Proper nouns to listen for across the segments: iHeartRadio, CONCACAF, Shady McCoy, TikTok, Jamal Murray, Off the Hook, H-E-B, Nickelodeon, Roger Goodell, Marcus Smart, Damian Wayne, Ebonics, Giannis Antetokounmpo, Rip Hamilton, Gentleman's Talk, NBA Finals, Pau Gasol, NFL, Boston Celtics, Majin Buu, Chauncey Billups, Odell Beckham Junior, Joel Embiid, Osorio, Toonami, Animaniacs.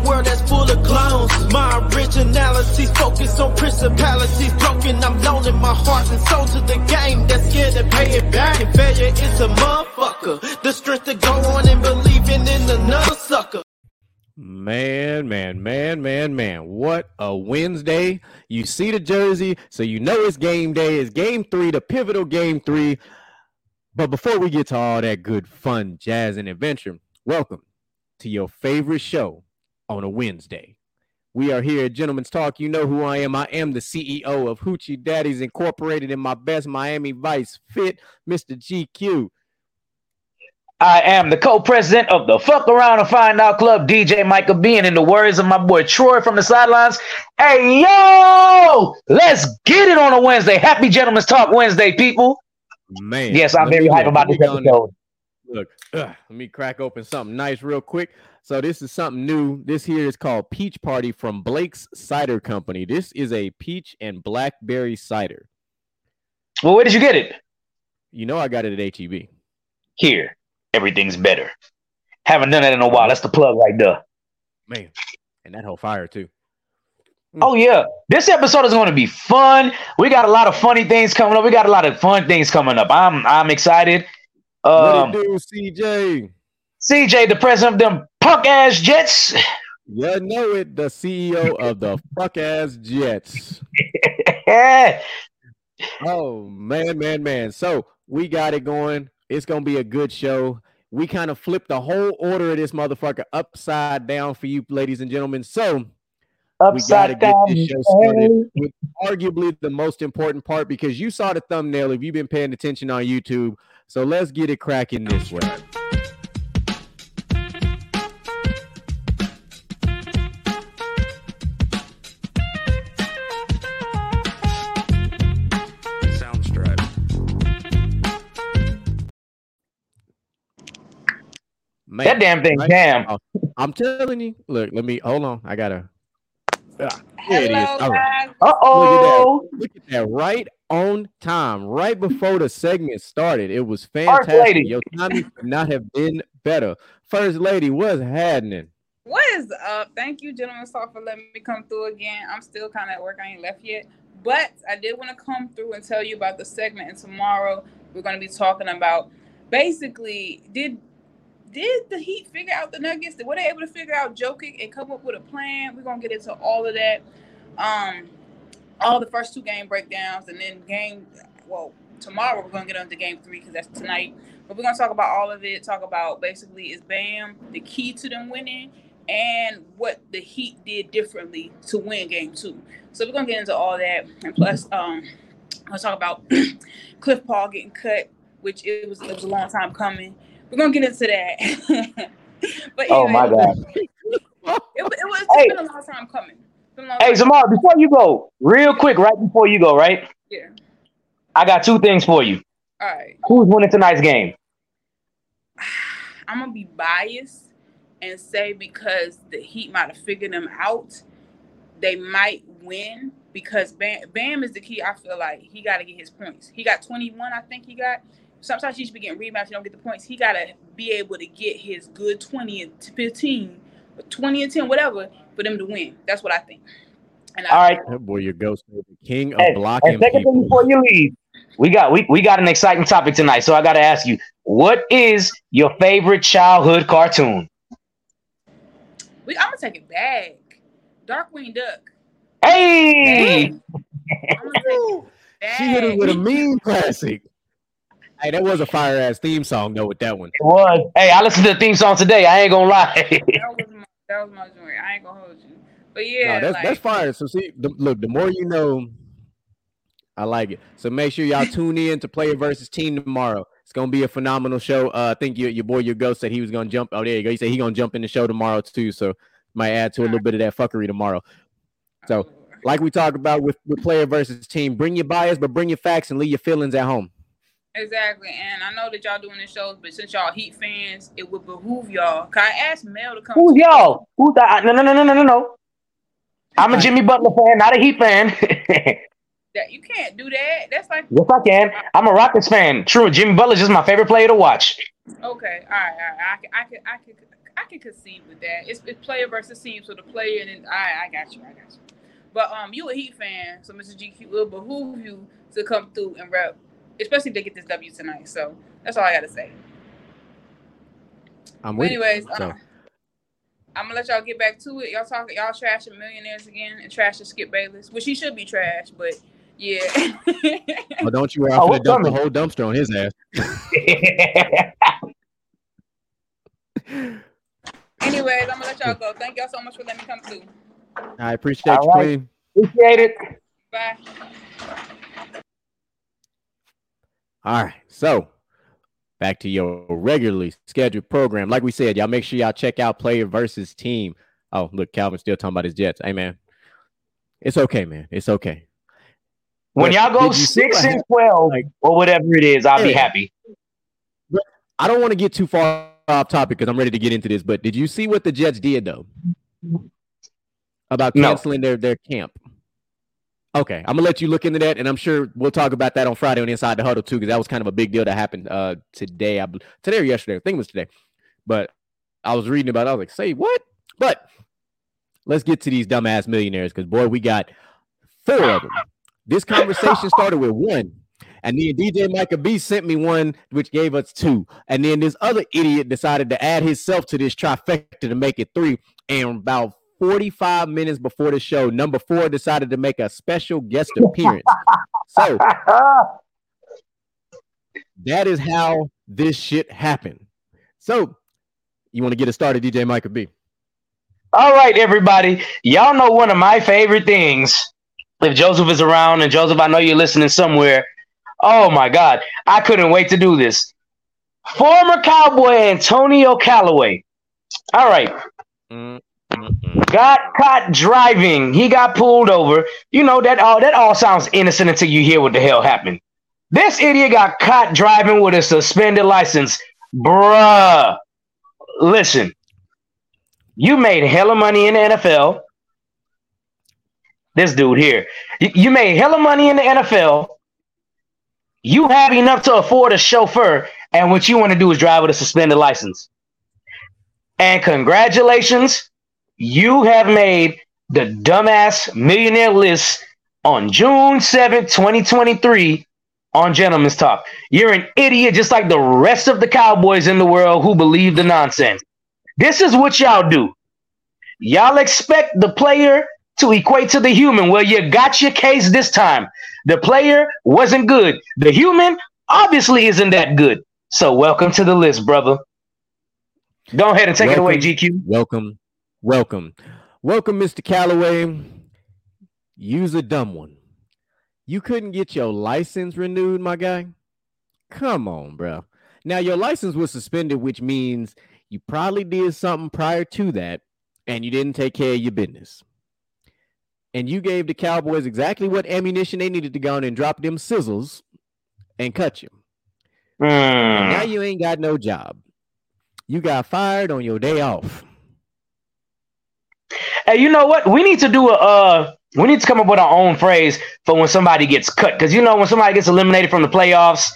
a world that's full of clones. My originality's focused on principalities broken. I'm known in my heart and soul to the game that's scared to pay it back. And failure is a motherfucker. The strength to go on and believing in another sucker. Man. What a Wednesday. You see the jersey, so you know it's game day. It's game three, the pivotal game three. But before we get to all that good fun, jazz, and adventure, welcome to your favorite show on a Wednesday. We are here at Gentleman's Talk. You know who I am. I am the CEO of Hoochie Daddies Incorporated in my best Miami Vice fit, Mr. GQ. I am the co-president of the Fuck Around and Find Out Club, DJ Michael B. And in the words of my boy Troy from the sidelines, hey, yo, let's get it on a Wednesday. Happy Gentleman's Talk Wednesday, people. Man. Yes, I'm very hyped about this episode. Look, let me crack open something nice real quick. So this is something new. This here is called Peach Party from Blake's Cider Company. This is a peach and blackberry cider. Well, where did you get it? You know I got it at H-E-B. Here. Everything's better. Haven't done that in a while. That's the plug right there. Man, and that whole fire too. Oh, yeah. This episode is going to be fun. We got a lot of funny things coming up. I'm excited. What it do, CJ? CJ, the president of them punk-ass Jets. You know it. The CEO of the fuck-ass Jets. Oh, man. So we got it going. It's going to be a good show. We kind of flipped the whole order of this motherfucker upside down for you, ladies and gentlemen. So upside we got to get this show started with arguably the most important part, because you saw the thumbnail if you've been paying attention on YouTube. So let's get it cracking this way. Man, that damn thing, damn. Right? I'm telling you. Look, let me hold on. I gotta. There it is. Right. Uh-oh. Look at that. Right on time. Right before the segment started. It was fantastic. Your timing could not have been better. First lady, what's happening? What is up? Thank you, Gentleman's Talk, for letting me come through again. I'm still kind of at work. I ain't left yet. But I did want to come through and tell you about the segment. And tomorrow we're going to be talking about basically Did the Heat figure out the Nuggets? Were they able to figure out Jokic and come up with a plan? We're going to get into all of that. All the first two game breakdowns, and then tomorrow we're going to get into game three, because that's tonight. But we're going to talk about all of it, talk about basically is Bam the key to them winning and what the Heat did differently to win game two. So we're going to get into all that. And plus, I'll talk about Cliff Paul getting cut, which it was a long time coming. We're going to get into that. But anyway, oh, my God. It's been a long time coming. Hey, Zamar, before you go, real quick, right before you go, right? Yeah. I got two things for you. All right. Who's winning tonight's game? I'm going to be biased and say, because the Heat might have figured them out, they might win, because Bam is the key. I feel like he got to get his points. He got 21, I think he got. Sometimes you should be getting rebounds, you don't get the points. He got to be able to get his good 20 and 15, 20 and 10, whatever, for them to win. That's what I think. And all right. That boy, your ghost is the king of blocking. And second thing before you leave, we got an exciting topic tonight. So I got to ask you, what is your favorite childhood cartoon? I'm going to take it back. Darkwing Duck. Hey! She hit it with a mean classic. Hey, that was a fire-ass theme song, though, with that one. It was. Hey, I listened to the theme song today. I ain't going to lie. that was my joint. I ain't going to hold you. But, yeah. No, that's fire. So, see, look, the more you know, I like it. So, make sure y'all tune in to Player versus Team tomorrow. It's going to be a phenomenal show. I think your boy, your ghost, said he was going to jump. Oh, there you go. He said he's going to jump in the show tomorrow, too. So, might add to a little bit of that fuckery tomorrow. So, like we talk about with Player versus Team, bring your bias, but bring your facts and leave your feelings at home. Exactly, and I know that y'all doing the shows, but since y'all Heat fans, it would behoove y'all. Can I ask Mel to come? Who's y'all? Who's that? No. I'm a Jimmy Butler fan, not a Heat fan. That you can't do that. That's like. Yes, I can. I'm a Rockets fan. True, Jimmy Butler is just my favorite player to watch. Okay, all right. I can I can concede with that. It's player versus team, so the player and then I got you. But you a Heat fan, so Mr. GQ will behoove you to come through and rep, especially if they get this W tonight. So that's all I gotta say. I'm with anyways, you. So. I'm gonna let y'all get back to it. Y'all trashing millionaires again and trashing Skip Bayless, which he should be trashed, but yeah. Well, don't you worry, I'm gonna dump the whole dumpster on his ass. Anyways, I'm gonna let y'all go. Thank y'all so much for letting me come through. I appreciate all you, right. Queen. Appreciate it. Bye. All right, so back to your regularly scheduled program. Like we said, y'all make sure y'all check out player versus team. Oh, look, Calvin's still talking about his Jets. Hey, man, it's okay, man. It's okay. When y'all go 6-12 or whatever it is, I'll be happy. I don't want to get too far off topic because I'm ready to get into this, but did you see what the Jets did, though? About canceling their camp. Okay, I'm going to let you look into that, and I'm sure we'll talk about that on Friday on Inside the Huddle, too, because that was kind of a big deal that happened today. Today or yesterday. I think it was today. But I was reading about it. I was like, say what? But let's get to these dumbass millionaires because, boy, we got four of them. This conversation started with one, and then DJ Micah B sent me one, which gave us two. And then this other idiot decided to add himself to this trifecta to make it three, and about 45 minutes before the show, number four decided to make a special guest appearance. So that is how this shit happened. So you want to get us started, DJ Micah B? All right, everybody. Y'all know one of my favorite things. If Joseph is around, and Joseph, I know you're listening somewhere. Oh, my God. I couldn't wait to do this. Former Cowboy Antonio Callaway. All right. Got caught driving. He got pulled over. You know, that all sounds innocent until you hear what the hell happened. This idiot got caught driving with a suspended license. Bruh. Listen, you made hella money in the NFL. This dude here. You made hella money in the NFL. You have enough to afford a chauffeur, and what you want to do is drive with a suspended license. And congratulations. You have made the dumbass millionaire list on June 7, 2023 on Gentleman's Talk. You're an idiot just like the rest of the cowboys in the world who believe the nonsense. This is what y'all do. Y'all expect the player to equate to the human. Well, you got your case this time. The player wasn't good. The human obviously isn't that good. So welcome to the list, brother. Go ahead and take it away, GQ. Welcome, Mr. Callaway. You's a dumb one. You couldn't get your license renewed, my guy? Come on, bro. Now, your license was suspended, which means you probably did something prior to that, and you didn't take care of your business. And you gave the Cowboys exactly what ammunition they needed to go on and drop them sizzles and cut you. And now you ain't got no job. You got fired on your day off. Hey, you know what? We need to do we need to come up with our own phrase for when somebody gets cut. Because, you know, when somebody gets eliminated from the playoffs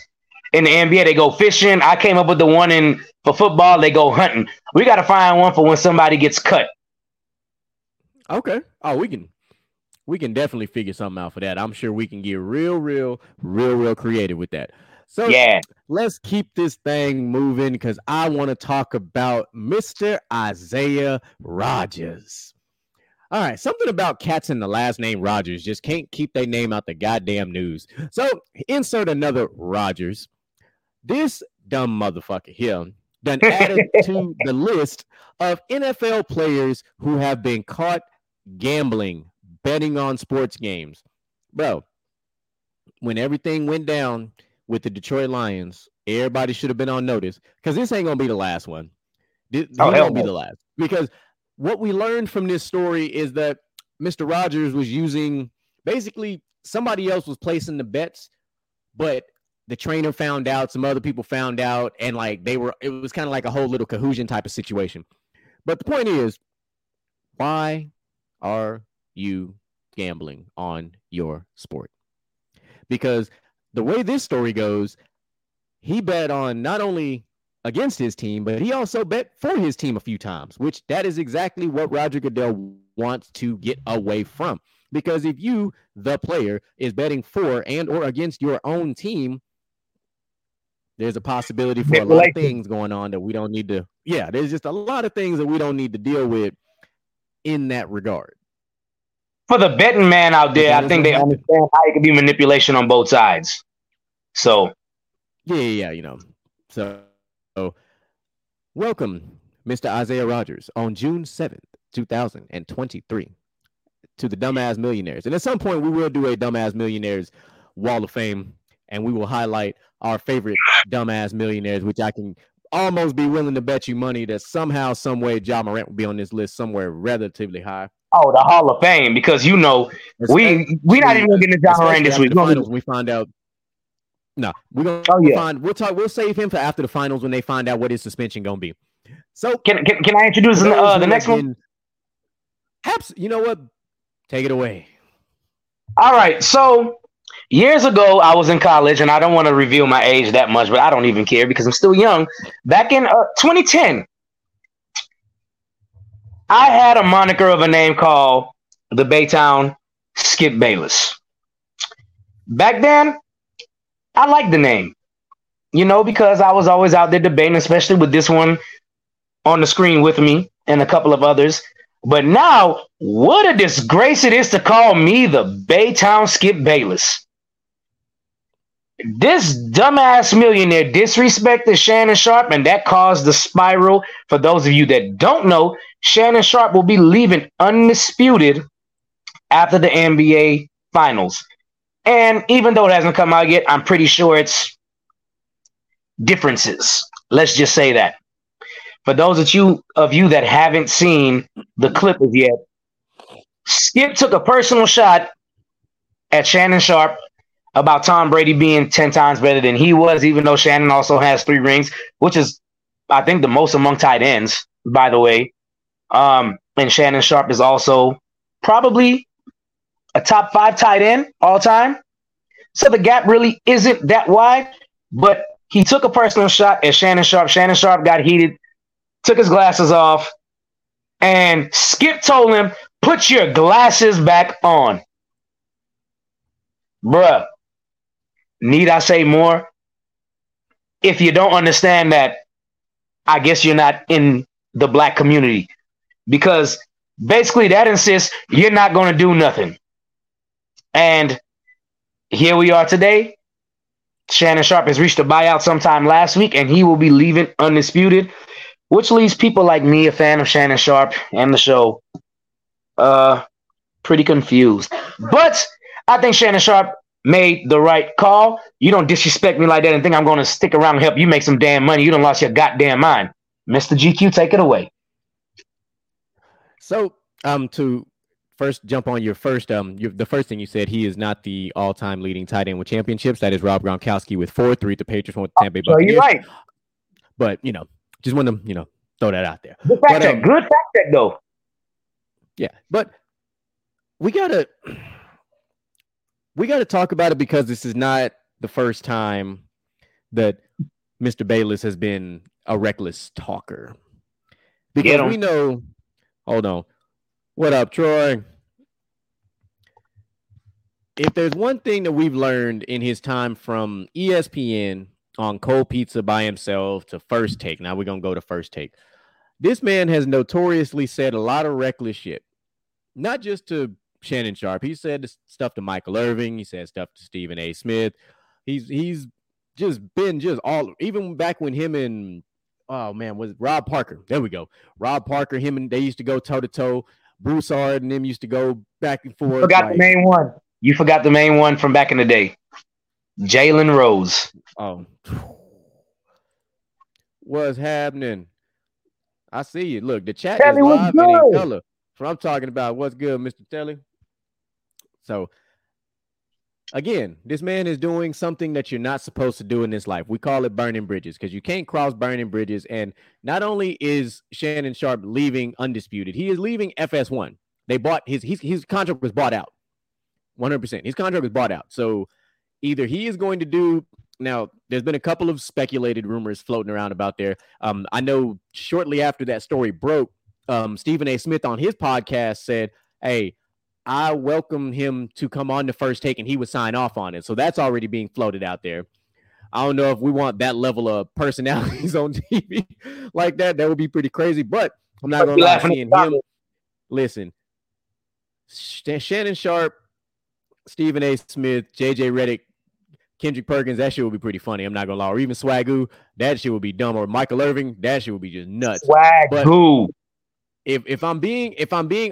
in the NBA, they go fishing. I came up with the one for football, they go hunting. We got to find one for when somebody gets cut. Okay. Oh, we can definitely figure something out for that. I'm sure we can get real creative with that. So yeah, let's keep this thing moving because I want to talk about Mr. Isaiah Rodgers. All right, something about cats in the last name Rodgers just can't keep their name out the goddamn news. So insert another Rodgers. This dumb motherfucker here done added to the list of NFL players who have been caught gambling, betting on sports games. Bro, when everything went down with the Detroit Lions, everybody should have been on notice because this ain't gonna be the last one. This won't be the last, because what we learned from this story is that Mr. Rodgers was using, basically somebody else was placing the bets, but the trainer found out, some other people found out, and it was kind of like a whole little collusion type of situation. But the point is, why are you gambling on your sport? Because the way this story goes, he bet on not only against his team, but he also bet for his team a few times, which that is exactly what Roger Goodell wants to get away from. Because if you, the player, is betting for and or against your own team, there's a possibility for a lot of things going on that we don't need to. Yeah, there's just a lot of things that we don't need to deal with in that regard. For the betting man out there, I think they understand how it can be manipulation on both sides. So, yeah, you know. So, welcome, Mr. Isaiah Rodgers, on June 7th, 2023, to the Dumbass Millionaires. And at some point, we will do a Dumbass Millionaires Wall of Fame, and we will highlight our favorite Dumbass Millionaires, which I can almost be willing to bet you money that somehow, some way, Ja Morant will be on this list somewhere relatively high. Oh, the Hall of Fame, because, you know, we're not even getting to John Moran this week. We find out. No, we're going to find. We'll talk. We'll save him for after the finals when they find out what his suspension going to be. So can I introduce the next one? You know what? Take it away. All right. So years ago, I was in college, and I don't want to reveal my age that much, but I don't even care because I'm still young. Back in 2010. I had a moniker of a name called the Baytown Skip Bayless. Back then, I liked the name, you know, because I was always out there debating, especially with this one on the screen with me and a couple of others. But now, what a disgrace it is to call me the Baytown Skip Bayless. This dumbass millionaire disrespected Shannon Sharpe, and that caused the spiral. For those of you that don't know, Shannon Sharpe will be leaving Undisputed after the NBA Finals. And even though it hasn't come out yet, I'm pretty sure it's differences. Let's just say that. For those of you that haven't seen the clip as yet, Skip took a personal shot at Shannon Sharpe about Tom Brady being 10 times better than he was, even though Shannon also has 3 rings, which is, I think, the most among tight ends, by the way. And Shannon Sharpe is also probably a top 5 tight end all time. So the gap really isn't that wide, but he took a personal shot at Shannon Sharpe. Shannon Sharpe got heated, took his glasses off, and Skip told him, put your glasses back on. Bruh. Need I say more? If you don't understand that, I guess you're not in the black community, because basically that insists you're not going to do nothing. And here we are today. Shannon Sharpe has reached a buyout sometime last week, and he will be leaving Undisputed, which leaves people like me, a fan of Shannon Sharpe and the show, pretty confused. But I think Shannon Sharpe made the right call. You don't disrespect me like that and think I'm going to stick around and help you make some damn money. You done lost your goddamn mind. Mr. GQ, take it away. So, to first jump on your first, the first thing you said, he is not the all-time leading tight end with championships. That is Rob Gronkowski with 4-3. The Patriots won the Tampa Bay Buccaneers. You're right. But, you know, just want to, you know, throw that out there. Good fact check. Good fact check, though. Yeah, but we got to... We got to talk about it because this is not the first time that Mr. Bayless has been a reckless talker. Because we know... Hold on. What up, Troy? If there's one thing that we've learned in his time from ESPN on Cold Pizza by himself to First Take, now we're going to go to First Take. This man has notoriously said a lot of reckless shit. Not just to Shannon Sharpe. He said stuff to Michael Irvin. He said stuff to Stephen A. Smith. He's just been just all, even back when him and, oh man, was Rob Parker. There we go. Rob Parker, him and they used to go toe to toe. Broussard and them used to go back and forth. You forgot the main one from back in the day. Jalen Rose. Oh. What's happening? I see you. Look, the chat is live and in color. So I'm talking about what's good, Mr. Telly. So, again, this man is doing something that you're not supposed to do in this life. We call it burning bridges because you can't cross burning bridges. And not only is Shannon Sharpe leaving Undisputed, he is leaving FS1. They bought his contract was bought out. 100%. His contract was bought out. So either he is going to do Now, there's been a couple of speculated rumors floating around about there. I know shortly after that story broke, Stephen A. Smith on his podcast said, hey, I welcome him to come on the First Take and he would sign off on it. So that's already being floated out there. I don't know if we want that level of personalities on TV like that. That would be pretty crazy, but I'm not going to lie, seeing him. Listen, Shannon Sharpe, Stephen A. Smith, JJ Redick, Kendrick Perkins, that shit would be pretty funny. I'm not going to lie. Or even Swagoo, that shit would be dumb. Or Michael Irving, that shit would be just nuts. Swagoo. If I'm being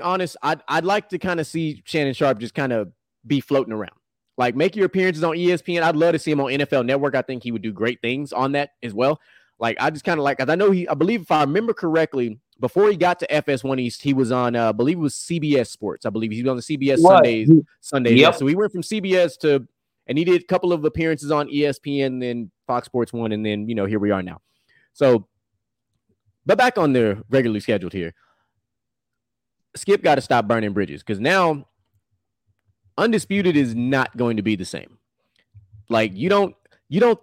honest, I'd like to kind of see Shannon Sharpe just kind of be floating around. Like, make your appearances on ESPN. I'd love to see him on NFL Network. I think he would do great things on that as well. Like, I just kind of like, because I know I believe if I remember correctly, before he got to FS1 East, he was on, I believe it was CBS Sports. I believe he was on the CBS Sundays. Yep. So he went from CBS to, and he did a couple of appearances on ESPN, then Fox Sports 1, and then, you know, here we are now. So, but back on the regularly scheduled here. Skip got to stop burning bridges because now Undisputed is not going to be the same. Like you don't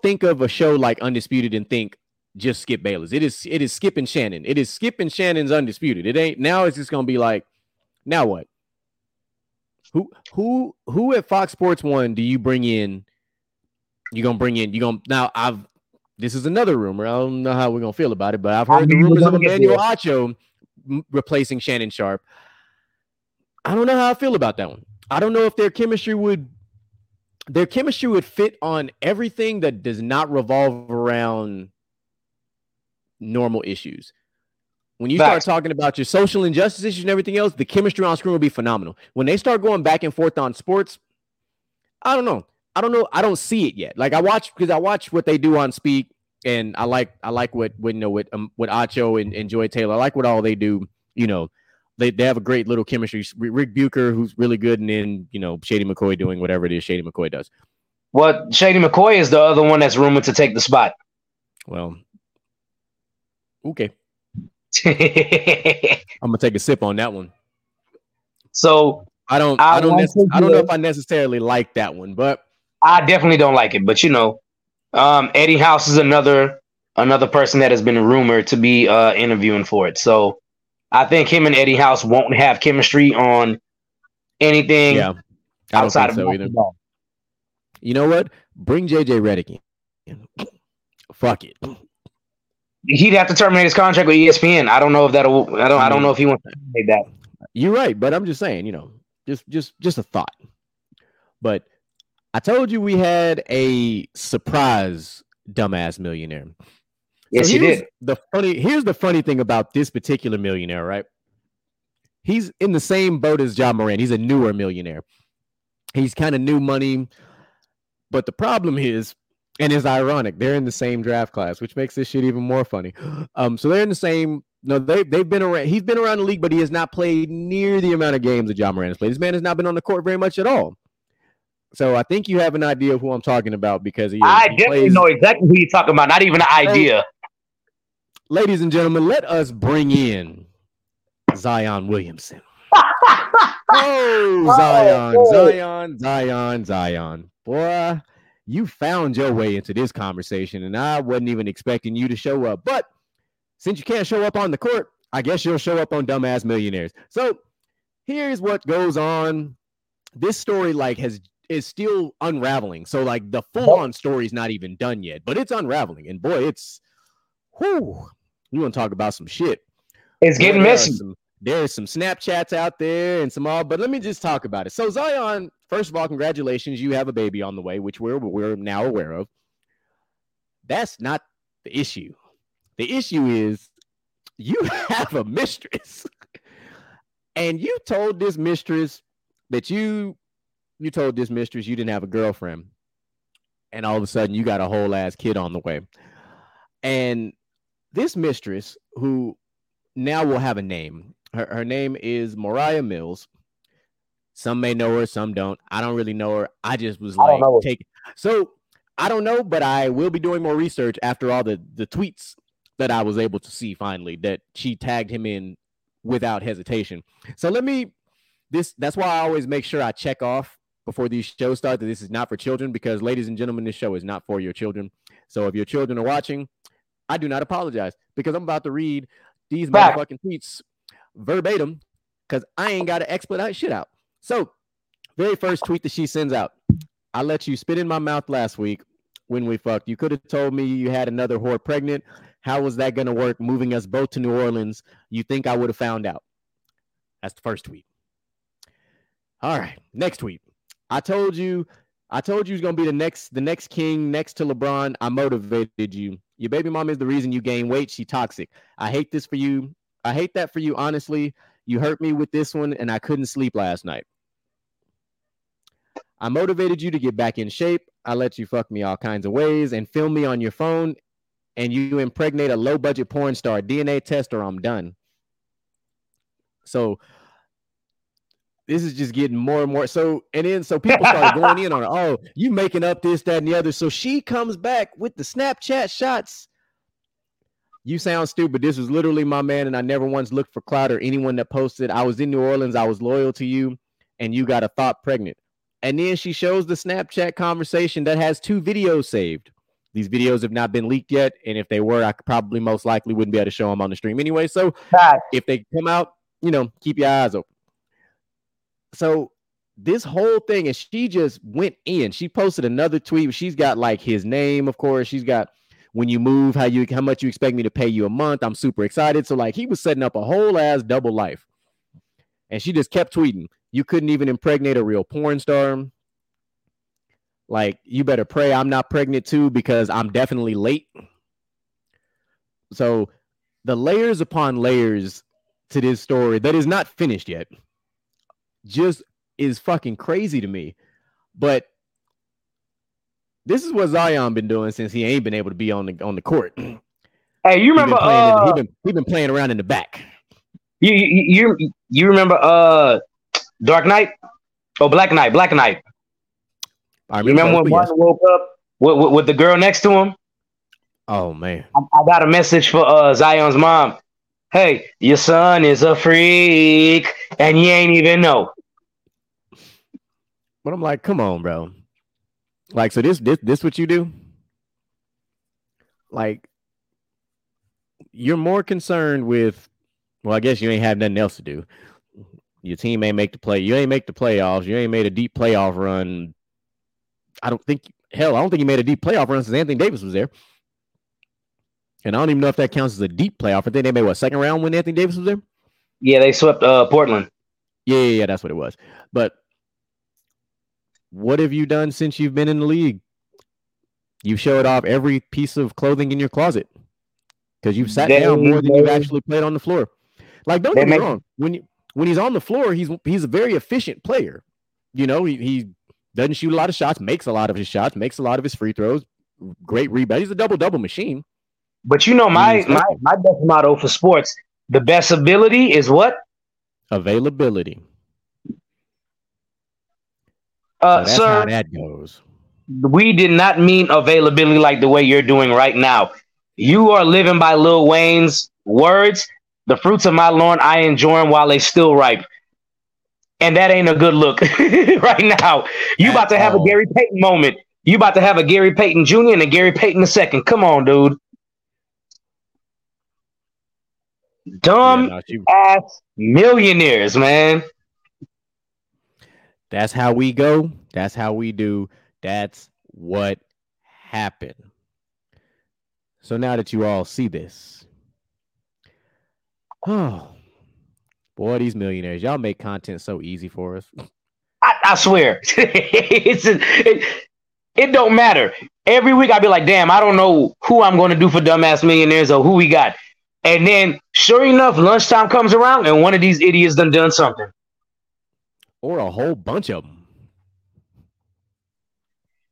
think of a show like Undisputed and think just Skip Bayless. It is Skip and Shannon. It is Skip and Shannon's Undisputed. It ain't now. It's just gonna be like now what? Who at Fox Sports 1 do you bring in? This is another rumor. I don't know how we're gonna feel about it, but I've heard the rumors of Emmanuel Acho replacing Shannon Sharpe. I don't know how I feel about that one. I don't know if their chemistry would fit on everything that does not revolve around normal issues. When you start talking about your social injustice issues and everything else, the chemistry on screen will be phenomenal. When they start going back and forth on sports, I don't know. I don't see it yet. Like I watch what they do on Speak. And I like what Acho and Joy Taylor, I like what all they do. You know, they have a great little chemistry. Rick Bucher, who's really good, and then, you know, Shady McCoy doing whatever it is Shady McCoy does. Well, Shady McCoy is the other one that's rumored to take the spot. Well, okay. I'm gonna take a sip on that one. So I don't know if I necessarily like that one, but I definitely don't like it. But you know. Eddie House is another person that has been rumored to be interviewing for it. So I think him and Eddie House won't have chemistry on anything outside of so either. You know what? Bring JJ Redick in. Fuck it. He'd have to terminate his contract with ESPN. I don't know if that'll. I don't know if he wants to terminate that. You're right, but I'm just saying. You know, just a thought. But. I told you we had a surprise dumbass millionaire. Yes, you did. Here's the funny thing about this particular millionaire, right? He's in the same boat as Ja Morant. He's a newer millionaire. He's kind of new money. But the problem is, and it's ironic, they're in the same draft class, which makes this shit even more funny. So they're in the same. No, they've been around. He's been around the league, but he has not played near the amount of games that Ja Morant has played. This man has not been on the court very much at all. So I think you have an idea of who I'm talking about because I definitely know exactly who you're talking about. Not even an idea. Ladies and gentlemen, let us bring in Zion Williamson. Zion. Boy, you found your way into this conversation, and I wasn't even expecting you to show up. But since you can't show up on the court, I guess you'll show up on Dumbass Millionaires. So here's what goes on. This story, like, is still unraveling. So, like, the full-on story is not even done yet, but it's unraveling. And, boy, it's, whoo, you want to talk about some shit. It's getting messy. There's some Snapchats out there and some all, but let me just talk about it. So, Zion, first of all, congratulations. You have a baby on the way, which we're now aware of. That's not the issue. The issue is you have a mistress. And you told this mistress that you told this mistress you didn't have a girlfriend, and all of a sudden you got a whole ass kid on the way. And this mistress, who now will have a name, her name is Mariah Mills. Some may know her, some don't. I don't really know her. I just was like, take it. So I don't know, but I will be doing more research after all the tweets that I was able to see finally that she tagged him in without hesitation. So that's why I always make sure I check off before these shows start that this is not for children, because, ladies and gentlemen, this show is not for your children. So if your children are watching, I do not apologize, because I'm about to read these motherfucking tweets verbatim, because I ain't got to expedite shit out. So very first tweet that she sends out. I let you spit in my mouth last week when we fucked. You could have told me you had another whore pregnant. How was that going to work, moving us both to New Orleans? You think I would have found out? That's the first tweet. All right, next tweet. I told you was going to be the next king next to LeBron. I motivated you. Your baby mom is the reason you gain weight. She toxic. I hate this for you. I hate that for you, honestly. You hurt me with this one, and I couldn't sleep last night. I motivated you to get back in shape. I let you fuck me all kinds of ways and film me on your phone, and you impregnate a low-budget porn star. DNA test or I'm done. So this is just getting more and more. So people start going in on it. Oh, you making up this, that, and the other. So she comes back with the Snapchat shots. You sound stupid. This was literally my man, and I never once looked for clout or anyone that posted. I was in New Orleans. I was loyal to you, and you got a thought pregnant. And then she shows the Snapchat conversation that has two videos saved. These videos have not been leaked yet, and if they were, I probably most likely wouldn't be able to show them on the stream anyway. So if they come out, you know, keep your eyes open. So this whole thing, and she just went in. She posted another tweet. She's got, like, his name, of course. She's got, when you move, how much you expect me to pay you a month. I'm super excited. So, like, he was setting up a whole-ass double life. And she just kept tweeting. You couldn't even impregnate a real porn star. Like, you better pray I'm not pregnant too, because I'm definitely late. So the layers upon layers to this story that is not finished yet just is fucking crazy to me. But this is what Zion been doing since he ain't been able to be on the court. Hey, you remember he's been playing around in the back. You remember Dark Knight? Oh, Black Knight. I remember when Martin woke up with the girl next to him? Oh, man. I got a message for Zion's mom. Hey, your son is a freak, and you ain't even know. But I'm like, come on, bro. Like, so this what you do? Like, you're more concerned with, well, I guess you ain't have nothing else to do. Your team ain't make the play. You ain't make the playoffs. You ain't made a deep playoff run. I don't think you made a deep playoff run since Anthony Davis was there. And I don't even know if that counts as a deep playoff. I think they made, what, second round when Anthony Davis was there? Yeah, they swept Portland. Yeah, that's what it was. But what have you done since you've been in the league? You've showed off every piece of clothing in your closet, because you've sat down more than you've actually played on the floor. Like, don't get me wrong. When he's on the floor, he's a very efficient player. You know, he doesn't shoot a lot of shots, makes a lot of his shots, makes a lot of his free throws, great rebound. He's a double-double machine. But you know, my best motto for sports, the best ability is what? Availability. So sir, how that goes. We did not mean availability like the way you're doing right now. You are living by Lil Wayne's words. The fruits of my lawn, I enjoy them while they still ripe. And that ain't a good look right now. You about to have a Gary Payton moment. You about to have a Gary Payton Jr. and a Gary Payton II. Come on, dude. Dumb ass millionaires, man. That's how we go. That's how we do. That's what happened. So now that you all see this, oh, boy, these millionaires. Y'all make content so easy for us. I swear. It don't matter. Every week I'd be like, damn, I don't know who I'm going to do for dumbass millionaires or who we got. And then, sure enough, lunchtime comes around and one of these idiots done something. Or a whole bunch of them.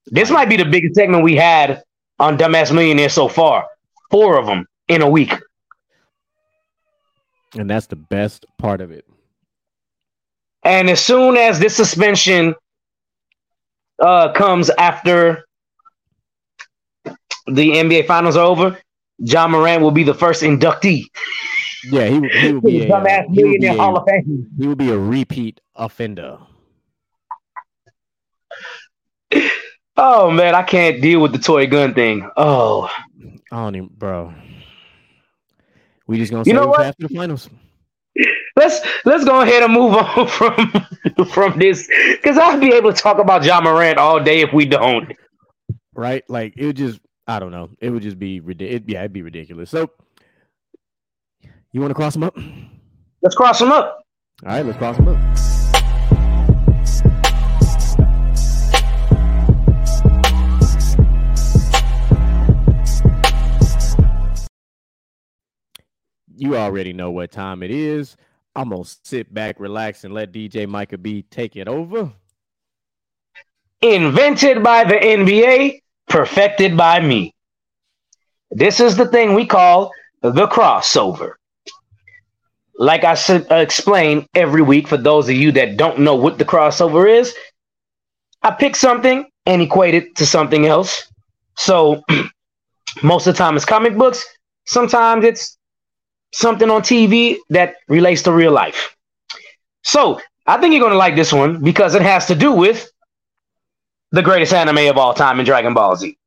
This might be the biggest segment we had on Dumbass Millionaire so far. 4 of them in a week. And that's the best part of it. And as soon as this suspension comes after the NBA Finals are over, Ja Morant will be the first inductee. Yeah, he will be a Hall of Fame. He will be a repeat offender. Oh man, I can't deal with the toy gun thing. Oh, I don't even, bro. We just gonna say we passed the finals. Let's go ahead and move on from this, because I'll be able to talk about Ja Morant all day if we don't. Right? Like it would just, I don't know. It would just be ridiculous. Yeah, it'd be ridiculous. So you want to cross them up? Let's cross them up. All right, let's cross them up. You already know what time it is. I'm going to sit back, relax, and let DJ Micah B take it over. Invented by the NBA, perfected by me. This is the thing we call the crossover. Like I explain every week, for those of you that don't know what the crossover is, I pick something and equate it to something else. So most of the time it's comic books. Sometimes it's something on TV that relates to real life. So I think you're going to like this one because it has to do with the greatest anime of all time in Dragon Ball Z.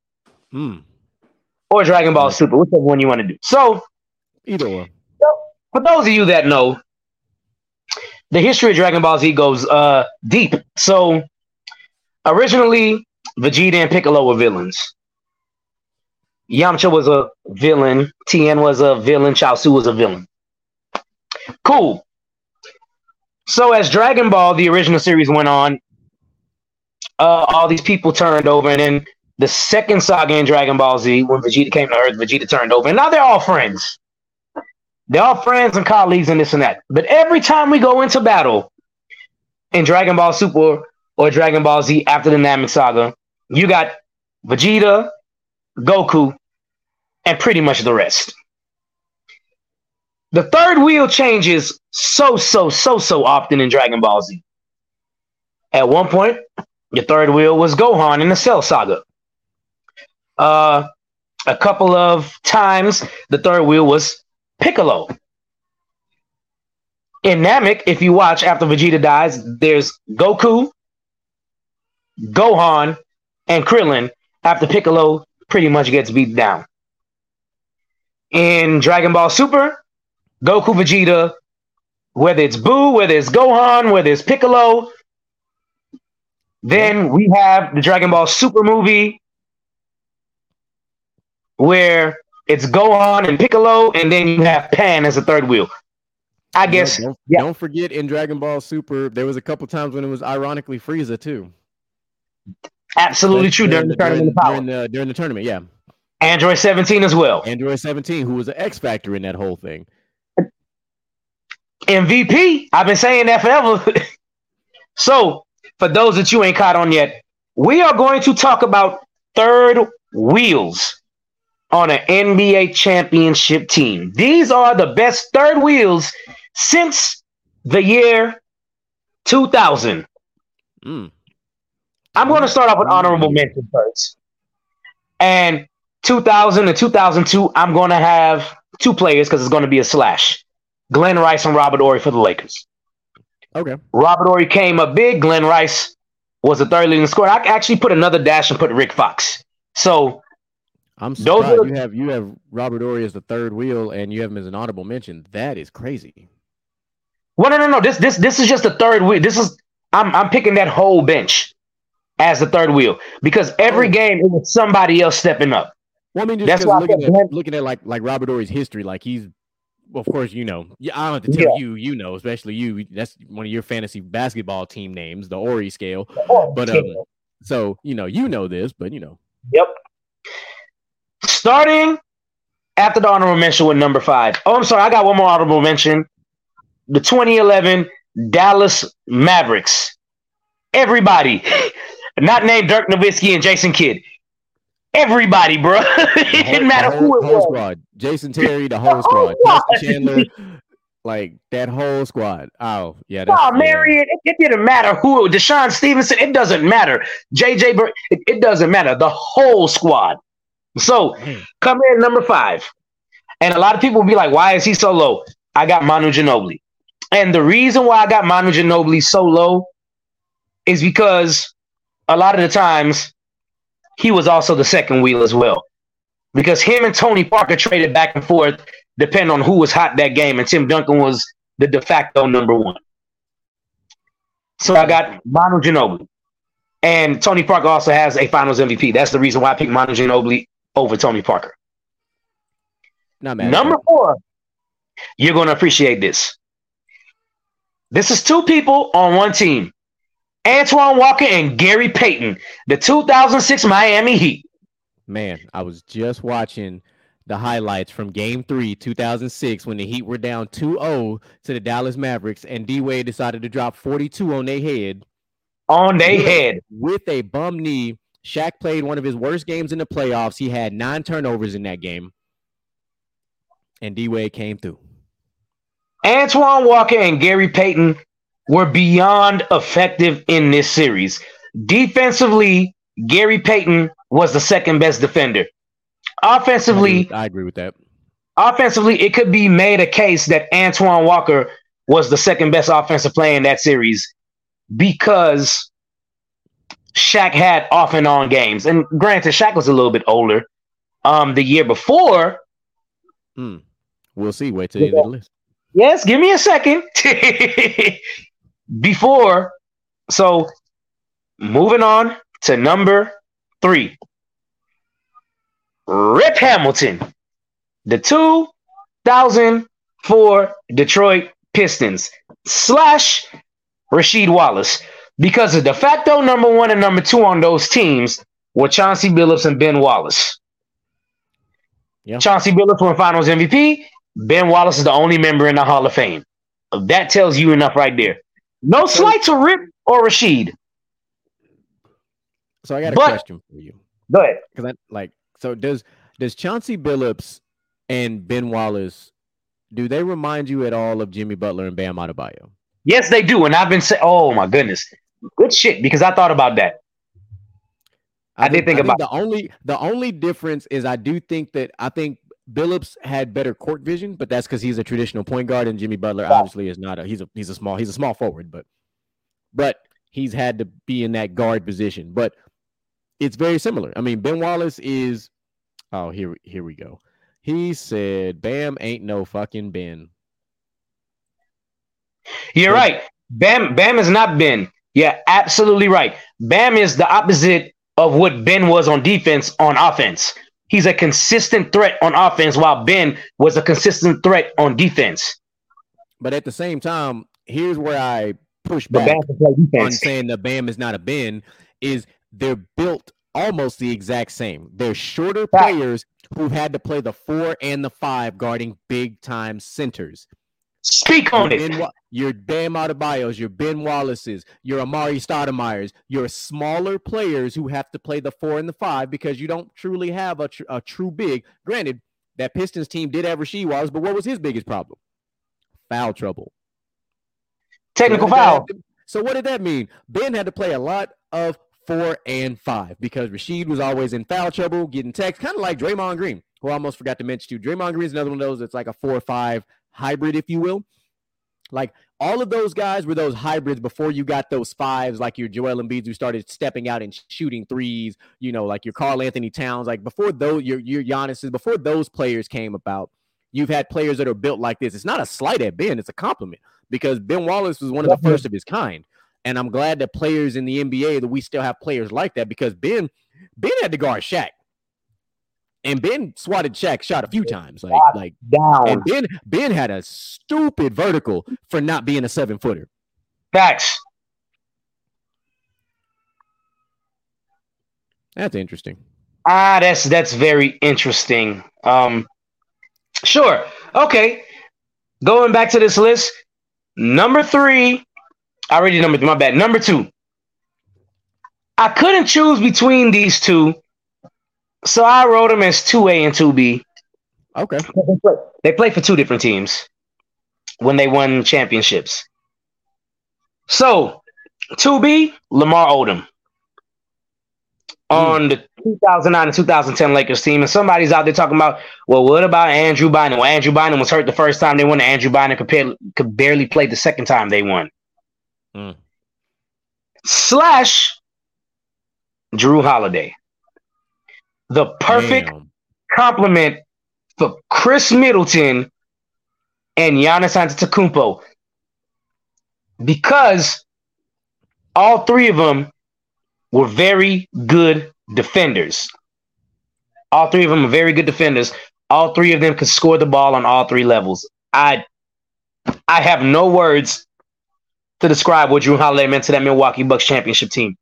Or Dragon Ball Super, whichever one you want to do. So either one. For those of you that know, the history of Dragon Ball Z goes deep. So originally, Vegeta and Piccolo were villains. Yamcha was a villain. Tien was a villain. Chaozu was a villain. Cool. So as Dragon Ball, the original series, went on, all these people turned over. And then the second saga in Dragon Ball Z, when Vegeta came to Earth, Vegeta turned over. And now they're all friends. They're all friends and colleagues and this and that. But every time we go into battle in Dragon Ball Super or Dragon Ball Z after the Namek Saga, you got Vegeta, Goku, and pretty much the rest. The third wheel changes so often in Dragon Ball Z. At one point, your third wheel was Gohan in the Cell Saga. A couple of times, the third wheel was Piccolo. In Namek, if you watch, after Vegeta dies, there's Goku, Gohan, and Krillin after Piccolo pretty much gets beat down. In Dragon Ball Super, Goku, Vegeta, whether it's Boo, whether it's Gohan, whether it's Piccolo. Then we have the Dragon Ball Super movie where it's Gohan and Piccolo, and then you have Pan as a third wheel. I guess. Don't forget, in Dragon Ball Super, there was a couple times when it was ironically Frieza too. Absolutely true. During the tournament, yeah. Android 17 as well. Android 17, who was an X factor in that whole thing. MVP. I've been saying that forever. So, for those that you ain't caught on yet, we are going to talk about third wheels on an NBA championship team. These are the best third wheels since the year 2000. I'm going to start off with honorable mention first. And 2000 and 2002, I'm going to have two players because it's going to be a slash. Glenn Rice and Robert Horry for the Lakers. Okay. Robert Horry came up big. Glenn Rice was the third leading scorer. I actually put another dash and put Rick Fox. So I'm surprised you have Robert Horry as the third wheel and you have him as an honorable mention. That is crazy. Well, no. This is just the third wheel. This is I'm picking that whole bench as the third wheel, because every game it was somebody else stepping up. Well, I mean, just looking at like Robert Horry's history, like he's, well, of course, you know, I don't have to tell you know, especially you, that's one of your fantasy basketball team names, the Horry scale. But so you know this, but you know. Yep. Starting after the honorable mention with number 5. Oh, I'm sorry, I got one more honorable mention: the 2011 Dallas Mavericks. Everybody. Not named Dirk Nowitzki and Jason Kidd. Everybody, bro. It didn't matter who it was. Squad. Jason Terry, the whole squad. Chandler, like that whole squad. Oh, yeah. Marion, it didn't matter who it was. Deshaun Stevenson, it doesn't matter. JJ, it doesn't matter. The whole squad. So, come in number 5. And a lot of people will be like, why is he so low? I got Manu Ginobili. And the reason why I got Manu Ginobili so low is because a lot of the times he was also the second wheel as well. Because him and Tony Parker traded back and forth depending on who was hot that game, and Tim Duncan was the de facto number one. So I got Manu Ginobili. And Tony Parker also has a Finals MVP. That's the reason why I picked Manu Ginobili over Tony Parker. Not mad. Number four, you're going to appreciate this. This is two people on one team. Antoine Walker and Gary Payton, the 2006 Miami Heat. Man, I was just watching the highlights from Game 3, 2006, when the Heat were down 2-0 to the Dallas Mavericks, and D-Wade decided to drop 42 on their head. On their head. With a bum knee. Shaq played one of his worst games in the playoffs. He had 9 turnovers in that game. And D-Wade came through. Antoine Walker and Gary Payton were beyond effective in this series. Defensively, Gary Payton was the second best defender. Offensively, I agree with that. Offensively, it could be made a case that Antoine Walker was the second best offensive player in that series because Shaq had off and on games. And granted, Shaq was a little bit older the year before. We'll see. Wait till you get the list. Yes, give me a second. Before, so moving on to number 3. Rip Hamilton, the 2004 Detroit Pistons / Rasheed Wallace, because the de facto number 1 and number 2 on those teams were Chauncey Billups and Ben Wallace. Yeah. Chauncey Billups won Finals MVP. Ben Wallace is the only member in the Hall of Fame. That tells you enough right there. No slight to Rip or Rasheed. So I got a question for you. Go ahead. Because so does Chauncey Billups and Ben Wallace, do they remind you at all of Jimmy Butler and Bam Adebayo? Yes, they do. And I've been saying, oh my goodness, good shit, because I thought about that. I did think about it. The only difference is I think Billups had better court vision, but that's because he's a traditional point guard, and Jimmy Butler obviously is not. He's a small forward, but he's had to be in that guard position. But it's very similar. I mean, Ben Wallace is. Oh, here we go. He said, "Bam ain't no fucking Ben." You're right. Bam is not Ben. Yeah, absolutely right. Bam is the opposite of what Ben was on defense. On offense, he's a consistent threat on offense, while Ben was a consistent threat on defense. But at the same time, here's where I push back on saying that Bam is not a Ben, is they're built almost the exact same. They're shorter players who've had to play the 4 and the 5 guarding big-time centers. Speak on it. Your Bam Adebayos, your Ben Wallaces, your Amari Stoudemire's, your smaller players who have to play the 4 and the 5 because you don't truly have a true big. Granted, that Pistons team did have Rasheed Wallace, but what was his biggest problem? Foul trouble. Technical foul. So what did that mean? Ben had to play a lot of 4 and 5 because Rasheed was always in foul trouble, getting texts, kind of like Draymond Green, who I almost forgot to mention too. Draymond Green is another one of those that's like a 4-5 hybrid, if you will. Like all of those guys were those hybrids before you got those 5s, like your Joel Embiid who started stepping out and shooting 3s, you know, like your Karl Anthony Towns, like before those, your Giannis's, before those players came about, you've had players that are built like this. It's not a slight at Ben, it's a compliment because Ben Wallace was one of the first of his kind. And I'm glad that players in the NBA, that we still have players like that, because Ben had to guard Shaq. And Ben swatted Shaq shot a few times, like down. And Ben had a stupid vertical for not being a 7-footer. Facts. That's interesting. That's very interesting. Sure. Okay. Going back to this list, number 2. I couldn't choose between these two. So I wrote them as 2A and 2B. Okay. They played for two different teams when they won championships. So 2B, Lamar Odom on the 2009 and 2010 Lakers team. And somebody's out there talking about, well, what about Andrew Bynum? Well, Andrew Bynum was hurt the first time they won. Andrew Bynum could barely play the second time they won. / Jrue Holiday. the perfect compliment for Chris Middleton and Giannis Antetokounmpo, because all three of them were very good defenders. All three of them are very good defenders. All three of them could score the ball on all three levels. I have no words to describe what Jrue Holiday meant to that Milwaukee Bucks championship team.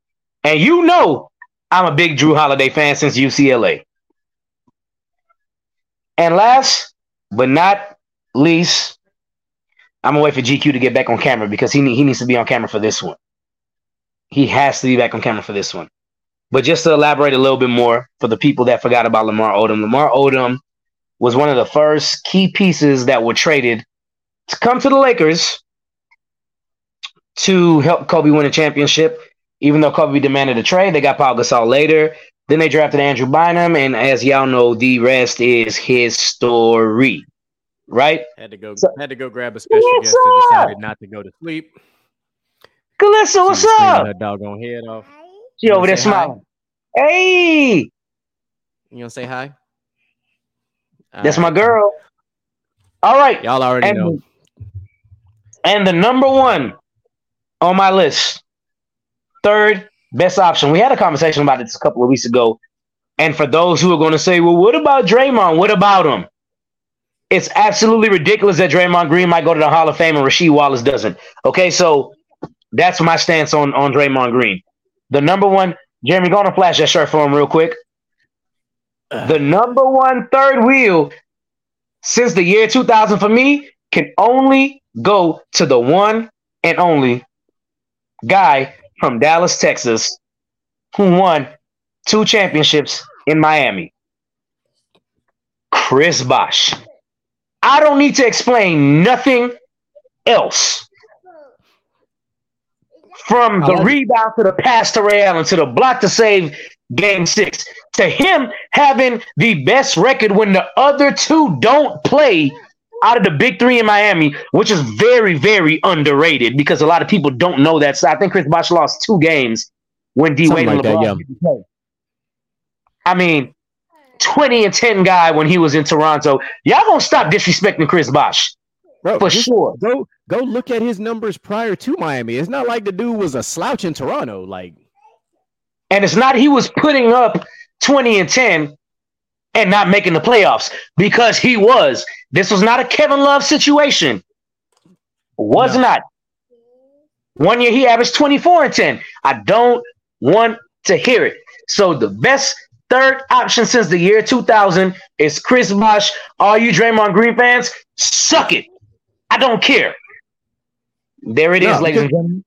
And you know I'm a big Jrue Holiday fan since UCLA. And last but not least, I'm going to wait for GQ to get back on camera because he needs to be on camera for this one. He has to be back on camera for this one. But just to elaborate a little bit more for the people that forgot about Lamar Odom, Lamar Odom was one of the first key pieces that were traded to come to the Lakers to help Kobe win a championship. Even though Kobe demanded a trade, they got Pau Gasol later. Then they drafted Andrew Bynum, and as y'all know, the rest is his story, right? Had to go grab a special guest that decided not to go to sleep. Kalissa, what's up? Her doggone head off. She over there smiling. Hi? Hey, you gonna say hi? That's my girl. All right, y'all already know. And the number one on my list, third best option. We had a conversation about this a couple of weeks ago, and for those who are going to say, "Well, what about Draymond? What about him?" It's absolutely ridiculous that Draymond Green might go to the Hall of Fame and Rasheed Wallace doesn't. Okay, so. That's my stance on Draymond Green. The number one, Jeremy, go on and flash that shirt for him real quick. The number one third wheel since the year 2000 for me can only go to the one and only guy from Dallas, Texas, who won 2 championships in Miami, Chris Bosh. I don't need to explain nothing else. From the rebound to the pass to Ray Allen to the block to save game 6 to him having the best record when the other two don't play out of the big three in Miami, which is very, very underrated because a lot of people don't know that. So I think Chris Bosh lost 2 games when D Wade and LeBron didn't play. I mean, 20-10 guy when he was in Toronto. Y'all gonna stop disrespecting Chris Bosh. Bro, for sure. Go look at his numbers prior to Miami. It's not like the dude was a slouch in Toronto. And it's not he was putting up 20-10 and not making the playoffs because he was. This was not a Kevin Love situation. Was not. One year he averaged 24-10. I don't want to hear it. So the best third option since the year 2000 is Chris Bosh. All you Draymond Green fans, suck it. I don't care. There it is, ladies and gentlemen.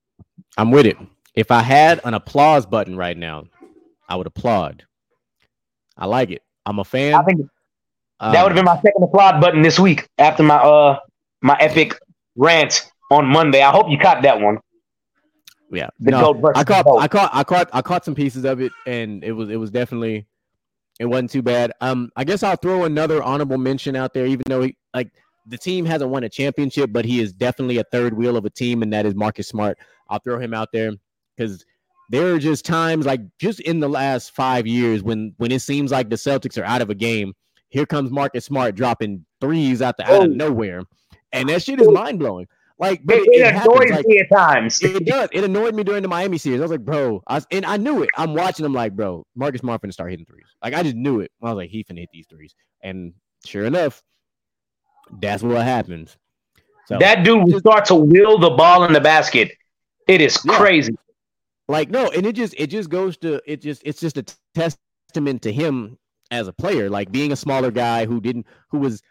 I'm with it. If I had an applause button right now, I would applaud. I like it. I'm a fan. I think that would have been my second applaud button this week after my my epic rant on Monday. I hope you caught that one. Yeah, I caught some pieces of it, and it was definitely it wasn't too bad. I guess I'll throw another honorable mention out there, even though the team hasn't won a championship, but he is definitely a third wheel of a team, and that is Marcus Smart. I'll throw him out there because there are just times, just in the last 5 years, when it seems like the Celtics are out of a game, here comes Marcus Smart dropping threes out of nowhere, and that shit is mind-blowing. It annoys me at times. It does. It annoyed me during the Miami series. I was like, bro, and I knew it. I'm watching him like, bro, Marcus Smart finna start hitting threes. I just knew it. I was like, he finna hit these threes. And sure enough, that's what happens. So, that dude will start to wheel the ball in the basket. It is crazy. And it just goes to it's just a testament to him as a player, being a smaller guy who was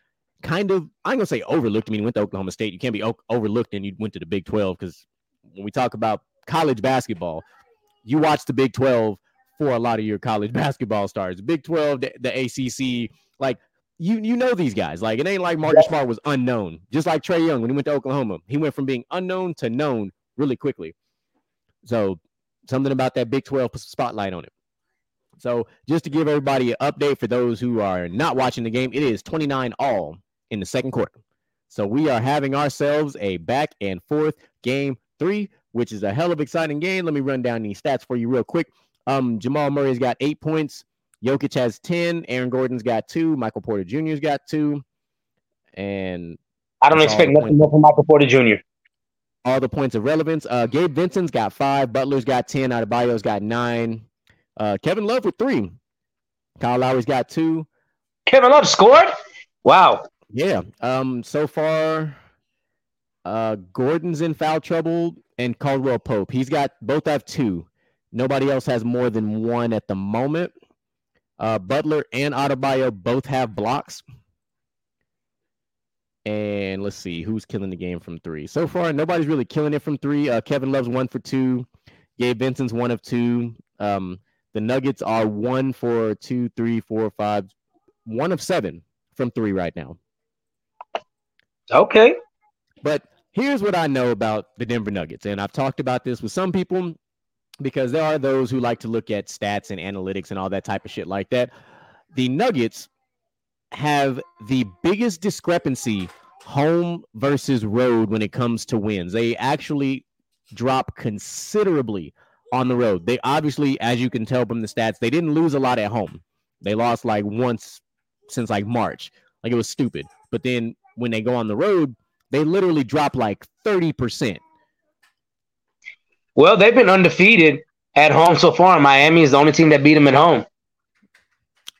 kind of, I'm gonna say overlooked. I mean, he went to Oklahoma State. You can't be overlooked, and you went to the Big 12 because when we talk about college basketball, you watch the Big 12 for a lot of your college basketball stars. The Big 12, the ACC, You know these guys. It ain't like Marcus Smart was unknown. Just like Trae Young, when he went to Oklahoma, he went from being unknown to known really quickly. So something about that Big 12 puts a spotlight on it. So just to give everybody an update for those who are not watching the game, it is 29-all in the second quarter. So we are having ourselves a back-and-forth game 3, which is a hell of an exciting game. Let me run down these stats for you real quick. Jamal Murray's got 8 points. Jokic has 10. Aaron Gordon's got 2. Michael Porter Jr.'s got 2. And I don't expect nothing more from Michael Porter Jr. All the points of relevance. Gabe Vincent's got 5. Butler's got 10. Adebayo's got 9. Kevin Love with 3. Kyle Lowry's got 2. Kevin Love scored? Wow. Yeah. So far, Gordon's in foul trouble and Caldwell Pope. He's got both have 2. Nobody else has more than 1 at the moment. Butler and Adebayo both have blocks. And let's see who's killing the game from 3. So far, nobody's really killing it from 3. Kevin Love's 1 for 2. Gabe Vincent's 1 of 2. The Nuggets are 1 for 2, 3, 4, 5. 1 of 7 from 3 right now. Okay. But here's what I know about the Denver Nuggets. And I've talked about this with some people because there are those who like to look at stats and analytics and all that type of shit like that. The Nuggets have the biggest discrepancy home versus road when it comes to wins. They actually drop considerably on the road. They obviously, as you can tell from the stats, they didn't lose a lot at home. They lost like once since like March. Like it was stupid. But then when they go on the road, they literally drop like 30%. Well, they've been undefeated at home so far. Miami is the only team that beat them at home.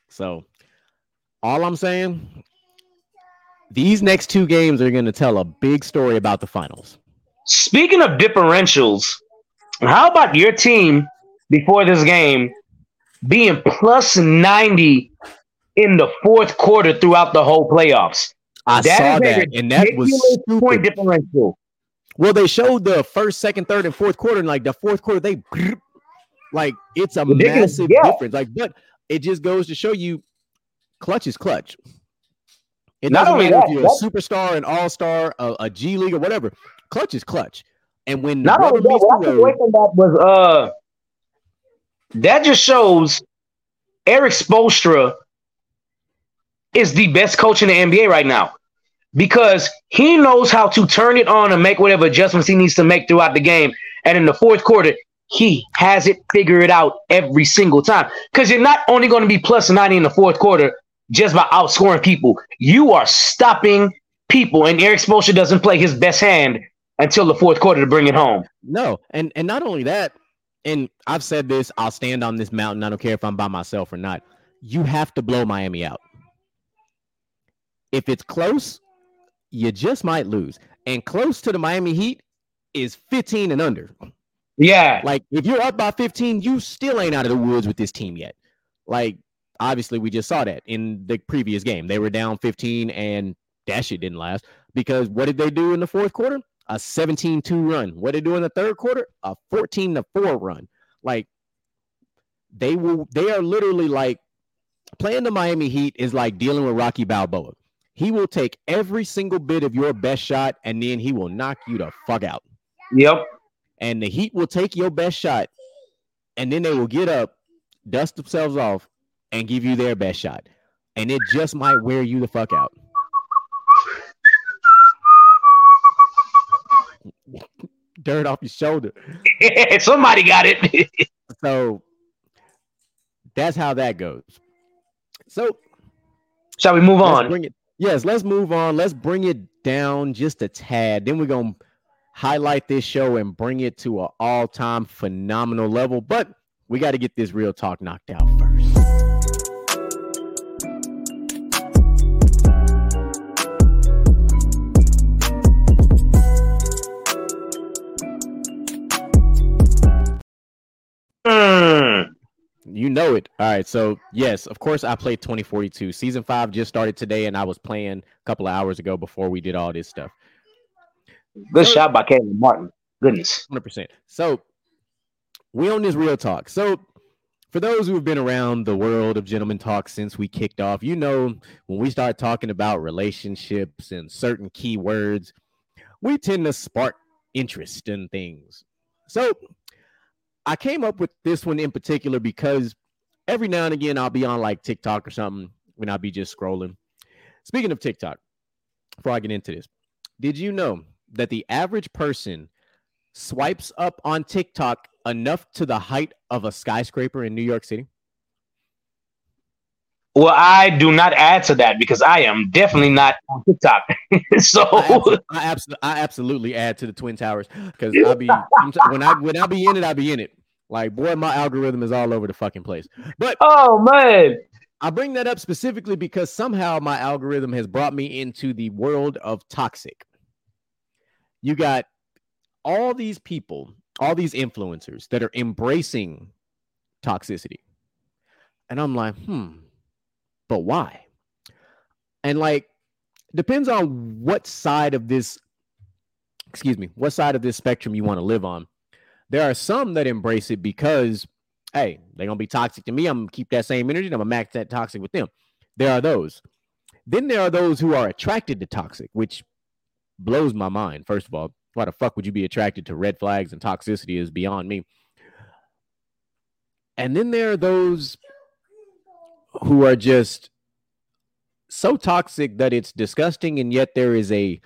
So all I'm saying, these next 2 games are going to tell a big story about the finals. Speaking of differentials, how about your team before this game being plus 90 in the fourth quarter throughout the whole playoffs? I saw that, and that was stupid. Point differential. Well, they showed the first, second, third, and fourth quarter, and like the fourth quarter, they like it's a ridiculous, massive difference. Like, but it just goes to show you, clutch is clutch. It doesn't matter if you're a superstar, an all-star, a G League, or whatever. Clutch is clutch. And when not only that just shows Eric Spoelstra is the best coach in the NBA right now because he knows how to turn it on and make whatever adjustments he needs to make throughout the game. And in the fourth quarter, he has it figured out every single time because you're not only going to be plus 90 in the fourth quarter just by outscoring people. You are stopping people, and Eric Spoelstra doesn't play his best hand until the fourth quarter to bring it home. No, and not only that, and I've said this, I'll stand on this mountain. I don't care if I'm by myself or not. You have to blow Miami out. If it's close, you just might lose. And close to the Miami Heat is 15 and under. Yeah. Like, if you're up by 15, you still ain't out of the woods with this team yet. Like, obviously, we just saw that in the previous game. They were down 15, and that shit didn't last. Because what did they do in the fourth quarter? A 17-2 run. What they do in the third quarter? A 14-4 run. Like, they are literally like, playing the Miami Heat is like dealing with Rocky Balboa. He will take every single bit of your best shot, and then he will knock you the fuck out. Yep. And the Heat will take your best shot, and then they will get up, dust themselves off, and give you their best shot. And it just might wear you the fuck out. Dirt off your shoulder. Somebody got it. So that's how that goes. So shall we move on? Yes, let's move on. Let's bring it down just a tad. Then we're going to highlight this show and bring it to an all-time phenomenal level. But we got to get this real talk knocked out first. You know it. All right. So, yes, of course, I played 2042. Season 5 just started today, and I was playing a couple of hours ago before we did all this stuff. Good shot by Caleb Martin. Goodness. 100%. So, we own this real talk. So, for those who have been around the world of Gentleman Talk since we kicked off, you know, when we start talking about relationships and certain key words, we tend to spark interest in things. So, I came up with this one in particular because every now and again I'll be on like TikTok or something when I'll be just scrolling. Speaking of TikTok, before I get into this, did you know that the average person swipes up on TikTok enough to the height of a skyscraper in New York City? Well, I do not add to that because I am definitely not on TikTok. So I absolutely add to the Twin Towers because I'll be when I be in it, I be in it. Like, boy, my algorithm is all over the fucking place. But oh man, I bring that up specifically because somehow my algorithm has brought me into the world of toxic. You got all these people, all these influencers that are embracing toxicity, and I'm like, but why? And like, depends on what side of this spectrum you want to live on. There are some that embrace it because, hey, they're going to be toxic to me. I'm going to keep that same energy. And I'm going to max that toxic with them. There are those. Then there are those who are attracted to toxic, which blows my mind. First of all, why the fuck would you be attracted to red flags and toxicity is beyond me. And then there are those who are just so toxic that it's disgusting, and yet there is a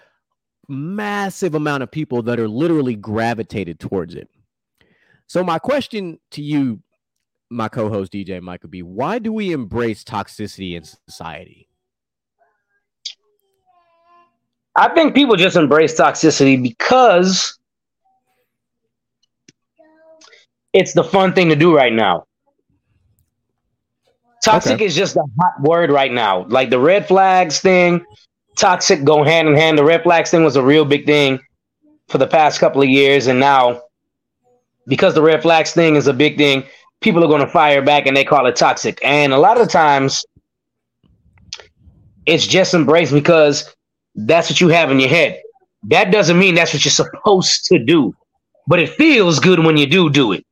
massive amount of people that are literally gravitated towards it. So my question to you, my co-host DJ Michael B, why do we embrace toxicity in society? I think people just embrace toxicity because it's the fun thing to do right now. Toxic is just a hot word right now. Like the red flags thing, toxic go hand in hand. The red flags thing was a real big thing for the past couple of years. And now, because the red flags thing is a big thing, people are going to fire back and they call it toxic. And a lot of the times, it's just embraced because that's what you have in your head. That doesn't mean that's what you're supposed to do. But it feels good when you do it.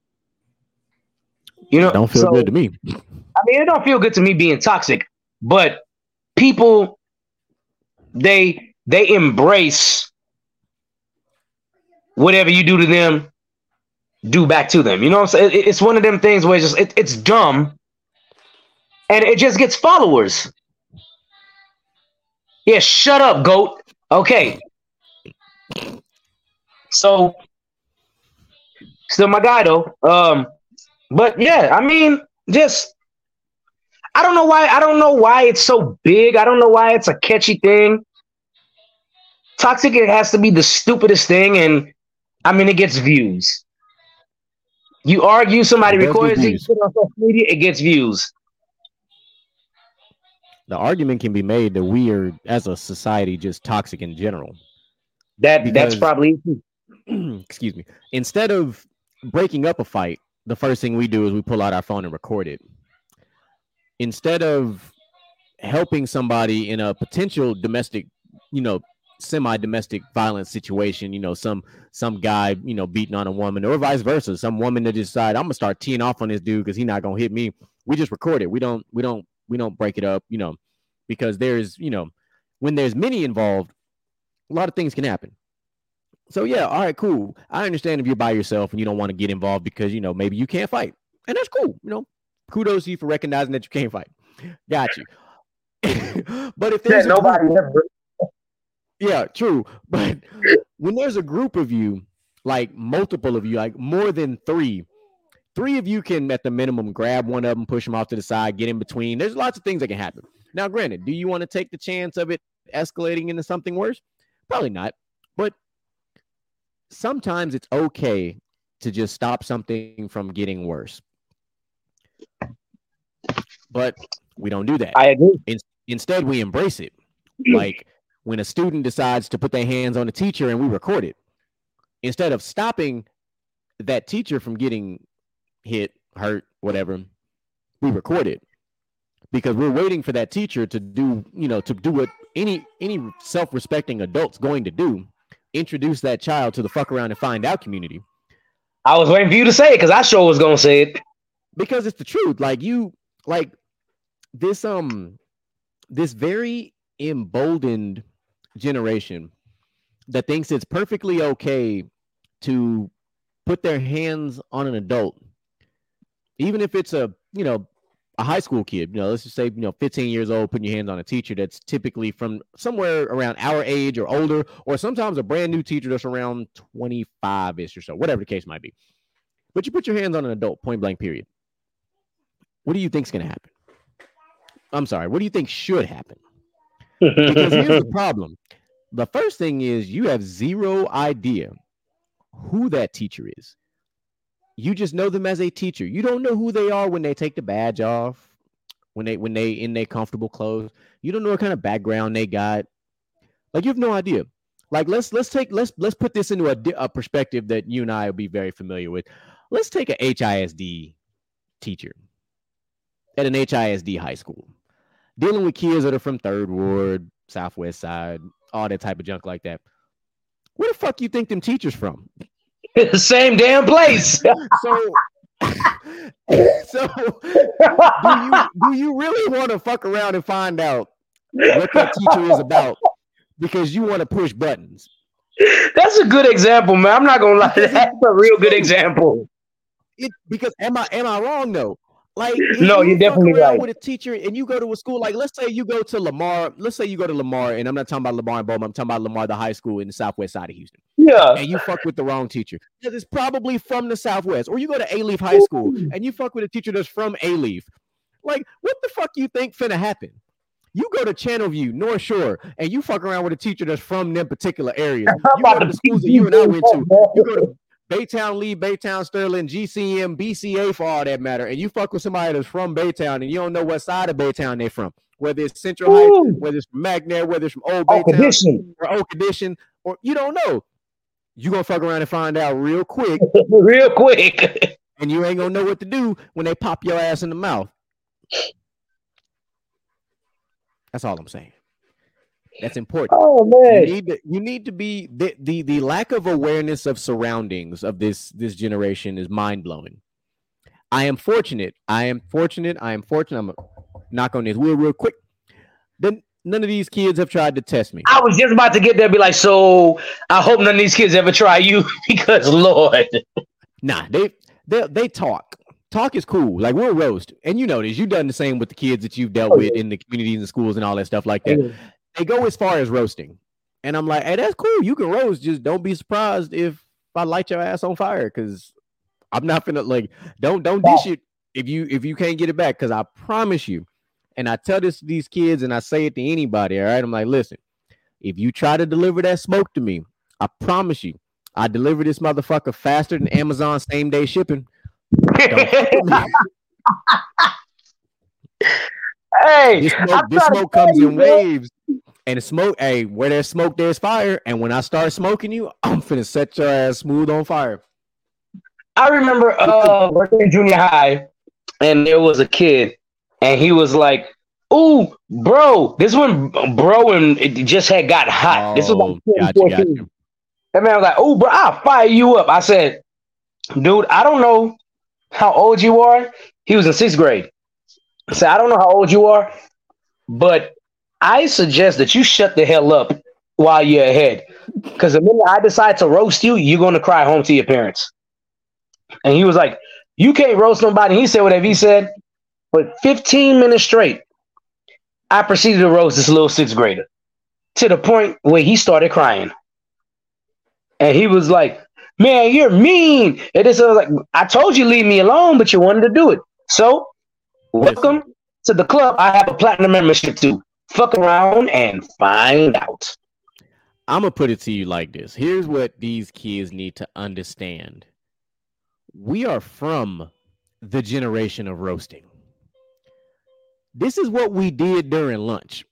You know, don't feel good to me. I mean, it don't feel good to me being toxic, but people, they embrace whatever you do to them, do back to them. You know what I'm saying? It's one of them things where it's dumb, and it just gets followers. Yeah, shut up, goat. Okay. So, still my guy, though. But, yeah, I mean, just... I don't know why it's so big. I don't know why it's a catchy thing. Toxic, it has to be the stupidest thing, and I mean, it gets views. You argue, somebody records it, you put it on social media, it gets views. The argument can be made that we are, as a society, just toxic in general. That's probably... Excuse me. Instead of breaking up a fight, the first thing we do is we pull out our phone and record it. Instead of helping somebody in a potential domestic, you know, semi-domestic violence situation, you know, some guy, you know, beating on a woman or vice versa, some woman that decide I'm gonna start teeing off on this dude because he's not gonna hit me. We just record it. We don't break it up, you know, because there's, you know, when there's many involved, a lot of things can happen. So yeah, all right, cool. I understand if you're by yourself and you don't want to get involved because, you know, maybe you can't fight, and that's cool, you know. Kudos to you for recognizing that you can't fight. Got you. But if there's nobody ever. Yeah, true. But when there's a group of you, like multiple of you, like more than three of you can at the minimum grab one of them, push them off to the side, get in between. There's lots of things that can happen. Now, granted, do you want to take the chance of it escalating into something worse? Probably not. But sometimes it's okay to just stop something from getting worse. But we don't do that. I agree. Instead, we embrace it. Like when a student decides to put their hands on a teacher and we record it, instead of stopping that teacher from getting hit, hurt, whatever, we record it because we're waiting for that teacher to do, you know, to do what any self-respecting adult's going to do, introduce that child to the fuck around and find out community. I was waiting for you to say it because I sure was going to say it. Because it's the truth. Like you, like this, this very emboldened generation that thinks it's perfectly okay to put their hands on an adult, even if it's a, you know, a high school kid, you know, let's just say, you know, 15 years old, putting your hands on a teacher that's typically from somewhere around our age or older, or sometimes a brand new teacher that's around 25-ish or so, whatever the case might be. But you put your hands on an adult, point blank, period. What do you think's going to happen? I'm sorry. What do you think should happen? Because here's the problem. The first thing is you have zero idea who that teacher is. You just know them as a teacher. You don't know who they are when they take the badge off, when they in their comfortable clothes. You don't know what kind of background they got. Like, you have no idea. Like, let's put this into a perspective that you and I will be very familiar with. Let's take a HISD teacher at an HISD high school, dealing with kids that are from Third Ward, Southwest Side, all that type of junk like that. Where the fuck you think them teachers from? The same damn place. So do you really want to fuck around and find out what that teacher is about because you want to push buttons? That's a good example, man. I'm not gonna lie. That's a real good example. Because am I wrong though? Like, no, you're definitely right. With a teacher, and you go to a school, like let's say you go to Lamar, and I'm not talking about Lamar and Bowman, I'm talking about Lamar, the high school in the southwest side of Houston. Yeah. And you fuck with the wrong teacher. Because it's probably from the southwest. Or you go to A-Leaf High School, and you fuck with a teacher that's from A-Leaf. Like, what the fuck you think finna happen? You go to Channel View, North Shore, and you fuck around with a teacher that's from them particular areas. You go to the schools that you and I went to. You go to Baytown, Lee, Baytown, Sterling, GCM, BCA for all that matter. And you fuck with somebody that's from Baytown and you don't know what side of Baytown they're from. Whether it's Central Heights, whether it's from McNair, whether it's from Old Baytown or Old Condition, or you don't know. You're going to fuck around and find out real quick. Real quick. And you ain't going to know what to do when they pop your ass in the mouth. That's all I'm saying. That's important. Oh man, you need to be the lack of awareness of surroundings of this generation is mind blowing. I am fortunate. I'm gonna knock on this wheel real quick. Then none of these kids have tried to test me. I was just about to get there and be like, so I hope none of these kids ever try you because Lord. Nah, they talk. Talk is cool. Like, we'll roast, and you know this. You've done the same with the kids that you've dealt with in the communities and schools and all that stuff like that. Yeah. They go as far as roasting. And I'm like, hey, that's cool. You can roast. Just don't be surprised if I light your ass on fire. Cause I'm not finna like, don't dish it if you can't get it back. Cause I promise you, and I tell this to these kids and I say it to anybody. All right. I'm like, listen, if you try to deliver that smoke to me, I promise you, I deliver this motherfucker faster than Amazon same day shipping. Hey, this smoke comes in waves, and smoke. Hey, where there's smoke, there's fire. And when I start smoking you, I'm finna set your ass smooth on fire. I remember working in junior high, and there was a kid, and he was like, "Ooh, bro!" This one, bro, and it just had got hot. Oh, this was like 2014. That man was like, "Ooh, bro, I'll fire you up." I said, "Dude, I don't know how old you are." He was in sixth grade. So I don't know how old you are, but I suggest that you shut the hell up while you're ahead. Because the minute I decide to roast you, you're going to cry home to your parents. And he was like, you can't roast nobody. He said whatever he said. But 15 minutes straight, I proceeded to roast this little sixth grader to the point where he started crying. And he was like, man, you're mean. And this was like, I told you leave me alone, but you wanted to do it. So welcome to the club. I have a platinum membership too. Fuck around and find out. I'm going to put it to you like this. Here's what these kids need to understand. We are from the generation of roasting. This is what we did during lunch.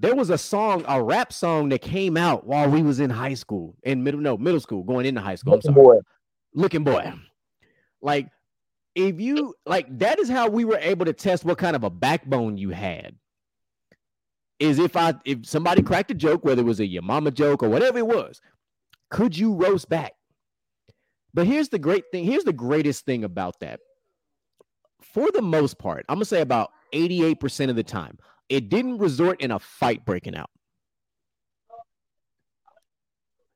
There was a song, a rap song that came out while we was in high school, middle school, going into high school. I'm sorry. Looking Boy. Like, if you like, that is how we were able to test what kind of a backbone you had. Is if somebody cracked a joke, whether it was a your mama joke or whatever it was, could you roast back? But here's the great thing. Here's the greatest thing about that. For the most part, I'm gonna say about 88% of the time, it didn't resort in a fight breaking out.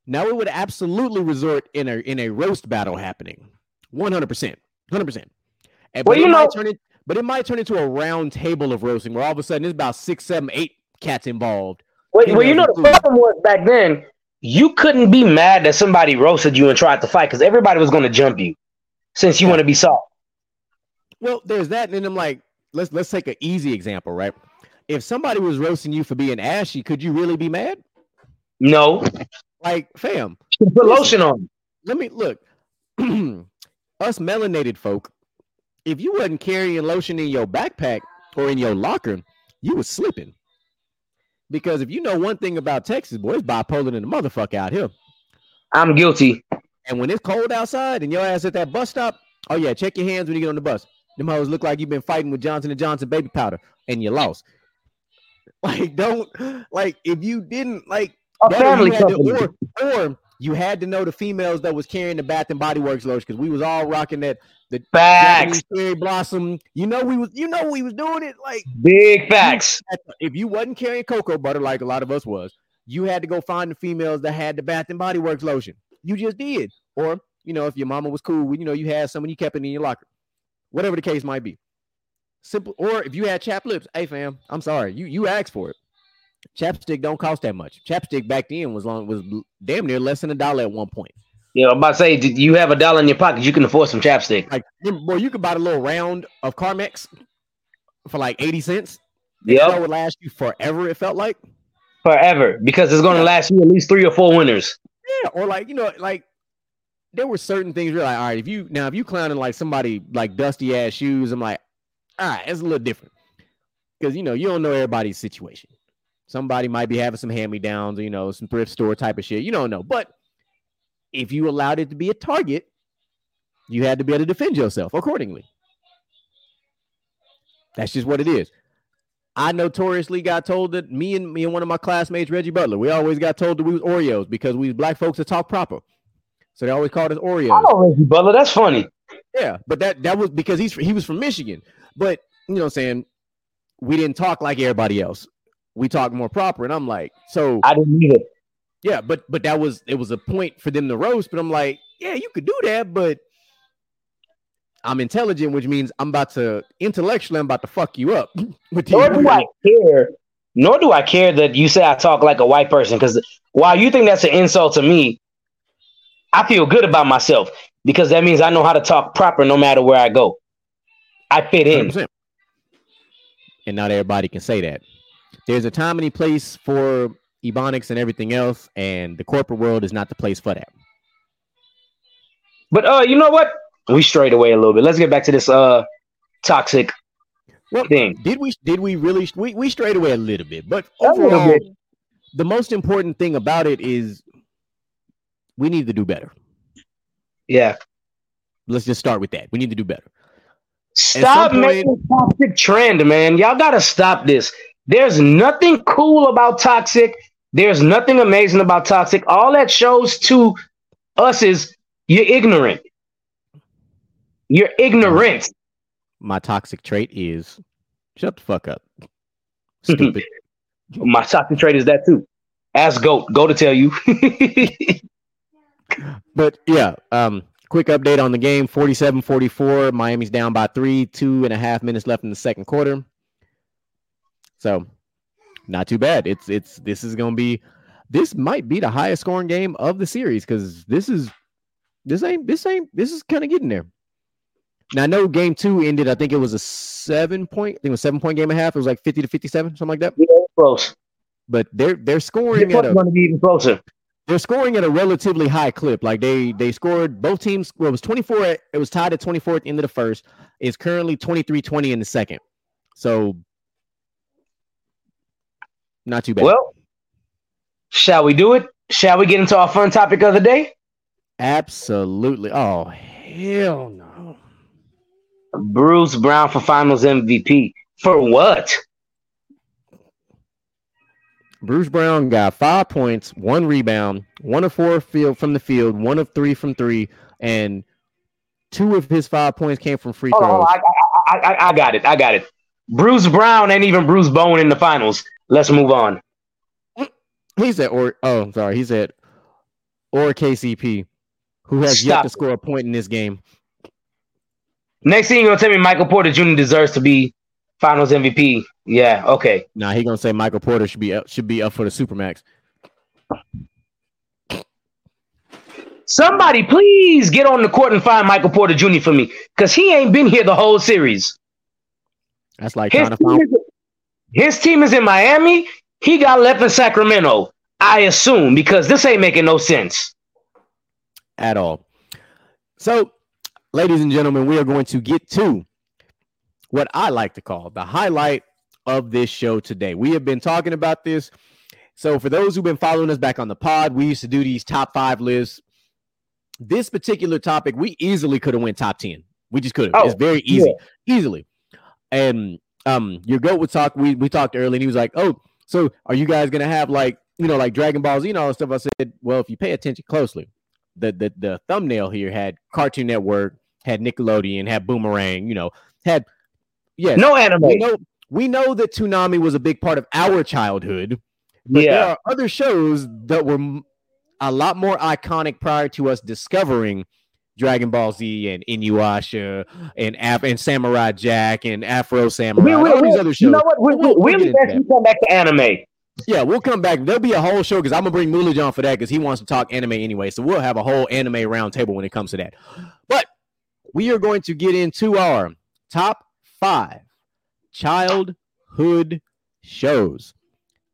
Now it would absolutely resort in a roast battle happening, 100%. 100%. But it might turn into a round table of roasting where all of a sudden there's about 6, 7, 8 cats involved. Well, you know, the problem was back then, you couldn't be mad that somebody roasted you and tried to fight because everybody was going to jump you since you want to be soft. Well, there's that. And then I'm like, let's take an easy example, right? If somebody was roasting you for being ashy, could you really be mad? No. Like, fam, put lotion on. Let me look. Us melanated folk, if you wasn't carrying lotion in your backpack or in your locker, you was slipping. Because if you know one thing about Texas, boy, it's bipolar in the motherfucker out here. I'm guilty. And when it's cold outside and your ass at that bus stop, oh yeah, check your hands when you get on the bus. Them hoes look like you've been fighting with Johnson & Johnson baby powder and you lost. Like, don't, like, if you didn't, like, family or you had to know the females that was carrying the Bath and Body Works lotion, because we was all rocking that the facts cherry blossom. You know we was doing it like big facts. If you wasn't carrying cocoa butter like a lot of us was, you had to go find the females that had the Bath and Body Works lotion. You just did, or you know if your mama was cool, you know you had some and you kept it in your locker, whatever the case might be. Simple. Or if you had chapped lips, hey fam, I'm sorry, you asked for it. Chapstick don't cost that much. Chapstick back then was damn near less than $1 at one point. Yeah, I'm about to say, did you have $1 in your pocket? You can afford some chapstick. Like, boy, you could buy a little round of Carmex for like 80 cents. Yeah, that would last you forever. It felt like forever because it's going to last you at least 3 or 4 winters. Yeah, or like you know, like there were certain things you're like, all right, if you clowning like somebody like dusty ass shoes, I'm like, all right, it's a little different because you know you don't know everybody's situation. Somebody might be having some hand-me-downs, you know, some thrift store type of shit. You don't know. But if you allowed it to be a target, you had to be able to defend yourself accordingly. That's just what it is. I notoriously got told that me and one of my classmates, Reggie Butler, we always got told that we was Oreos because we was black folks that talk proper. So they always called us Oreos. Oh, Reggie Butler, that's funny. Yeah, but that was because he was from Michigan. But, you know what I'm saying, we didn't talk like everybody else. We talk more proper, and I'm like, so I didn't need it. Yeah, but it was a point for them to roast, but I'm like, yeah, you could do that, but I'm intelligent, which means I'm about to fuck you up. Nor do I care that you say I talk like a white person, because while you think that's an insult to me, I feel good about myself because that means I know how to talk proper no matter where I go. I fit in. 100%. And not everybody can say that. There's a time and a place for ebonics and everything else, and the corporate world is not the place for that. But you know what? We strayed away a little bit. Let's get back to this toxic thing. Did we really? We strayed away a little bit, but overall, the most important thing about it is we need to do better. Yeah. Let's just start with that. We need to do better. Stop making toxic trend, man. Y'all got to stop this. There's nothing cool about toxic. There's nothing amazing about toxic. All that shows to us is you're ignorant. You're ignorant. My toxic trait is shut the fuck up. Stupid. My toxic trait is that too. Ask Goat to tell you. But yeah, quick update on the game. 47-44. Miami's down by 3. 2.5 minutes left in the second quarter. So, not too bad. This might be the highest scoring game of the series because this is kind of getting there. Now I know game 2 ended. I think it was a 7 point. I think it was 7 point game and a half. It was like 50-57, something like that. Yeah, close. But they're scoring at going to be even closer. They're scoring at a relatively high clip. Like they scored both teams. Well, it was 24. It was tied at 24 at the end of the first. It's currently 23-20 in the second. So. Not too bad. Well, shall we do it? Shall we get into our fun topic of the day? Absolutely. Oh, hell no. Bruce Brown for finals MVP. For what? Bruce Brown got 5 points, 1 rebound, 1 of 4 from the field, 1 of 3 from three, and 2 of his 5 points came from free throws. Oh, I got it. Bruce Brown ain't even Bruce Bowen in the finals. Let's move on. He said, or KCP, who has yet to score a point in this game. Next thing you're going to tell me, Michael Porter Jr. deserves to be finals MVP. Yeah, okay. Nah, he's going to say Michael Porter should be up for the Supermax. Somebody, please get on the court and find Michael Porter Jr. for me, because he ain't been here the whole series. That's like his trying to find. His team is in Miami. He got left in Sacramento, I assume, because this ain't making no sense at all. So, ladies and gentlemen, we are going to get to what I like to call the highlight of this show today. We have been talking about this. So for those who've been following us back on the pod, we used to do these top five lists. This particular topic, we easily could have went top 10. We just could have. It's very easy, easily. And your GOAT would talk. We talked early, and he was like, oh, so are you guys going to have like Dragon Ball Z and all that stuff? I said, well, if you pay attention closely, the thumbnail here had Cartoon Network, had Nickelodeon, had Boomerang, had no anime. We know that Toonami was a big part of our childhood. But there are other shows that were a lot more iconic prior to us discovering Dragon Ball Z and Inuyasha and Samurai Jack and Afro Samurai. All these other shows. You know what? We'll come back to anime. Yeah, we'll come back. There'll be a whole show because I'm going to bring Moolage on for that because he wants to talk anime anyway. So we'll have a whole anime roundtable when it comes to that. But we are going to get into our top five childhood shows.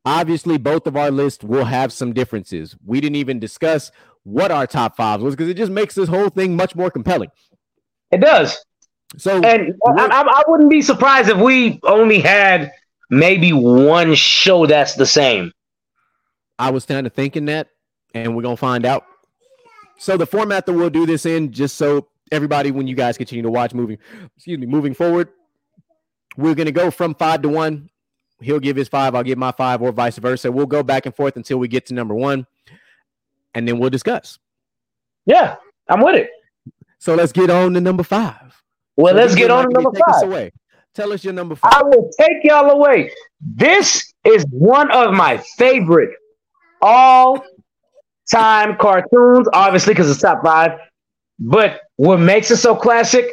Obviously, both of our lists will have some differences. We didn't even discuss what our top fives was because it just makes this whole thing much more compelling. It does. So, and I wouldn't be surprised if we only had maybe one show that's the same. I was kind of thinking that, and we're going to find out. So the format that we'll do this in, just so everybody, when you guys continue to watch moving forward, we're going to go from 5 to 1. He'll give his 5, I'll give my 5, or vice versa. We'll go back and forth until we get to number 1, and then we'll discuss. Yeah, I'm with it. So let's get on to number 5. Well, so let's get on to number 5. Take us away. Tell us your number 5. I will take y'all away. This is one of my favorite all-time cartoons, obviously, because it's top 5. But what makes it so classic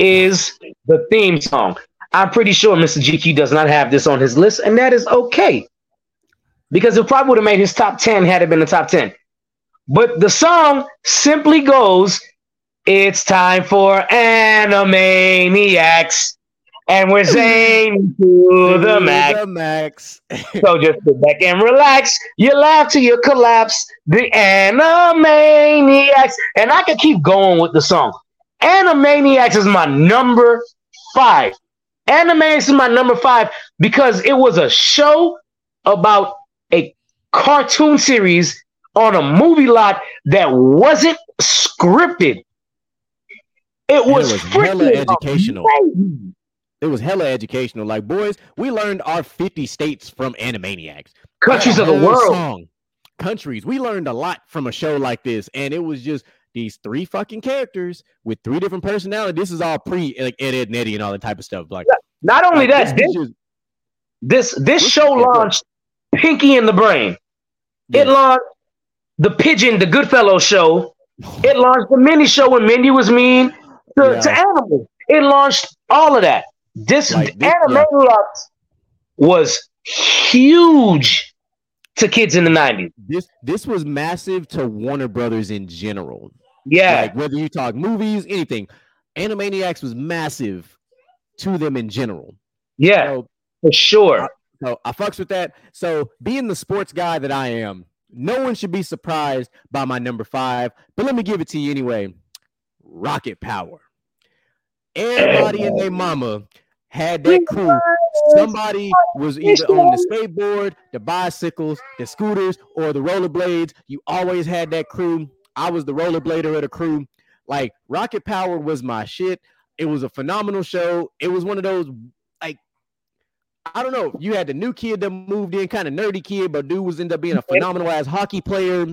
is the theme song. I'm pretty sure Mr. GQ does not have this on his list, and that is okay. Because it probably would have made his top 10 had it been the top 10. But the song simply goes, it's time for Animaniacs, and we're saying to the max. So just sit back and relax. You laugh till you collapse. The Animaniacs. And I could keep going with the song. Animaniacs is my number 5. Animaniacs is my number 5 because it was a show about a cartoon series on a movie lot that wasn't scripted. It was hella educational. Amazing. It was hella educational. Like, boys, we learned our 50 states from Animaniacs. Countries of the world. Countries. We learned a lot from a show like this, and it was just these 3 fucking characters with 3 different personalities. This is all pre like Ed and Eddie and all that type of stuff. Like, not only that, this show launched Pinky and the Brain. Yeah. It launched the Pigeon, the Goodfellow show. It launched the mini show when Mindy was mean to animals. It launched all of that. This Animaniacs was huge to kids in the 90s. This was massive to Warner Brothers in general. Yeah. Like, whether you talk movies, anything. Animaniacs was massive to them in general. Yeah, so, for sure. So I fucks with that. So being the sports guy that I am, no one should be surprised by my number 5. But let me give it to you anyway. Rocket Power. Everybody and their mama had that crew. Somebody was either on the skateboard, the bicycles, the scooters, or the rollerblades. You always had that crew. I was the rollerblader of the crew. Like, Rocket Power was my shit. It was a phenomenal show. It was one of those, like, I don't know. You had the new kid that moved in, kind of nerdy kid, but dude was ended up being a phenomenal-ass hockey player.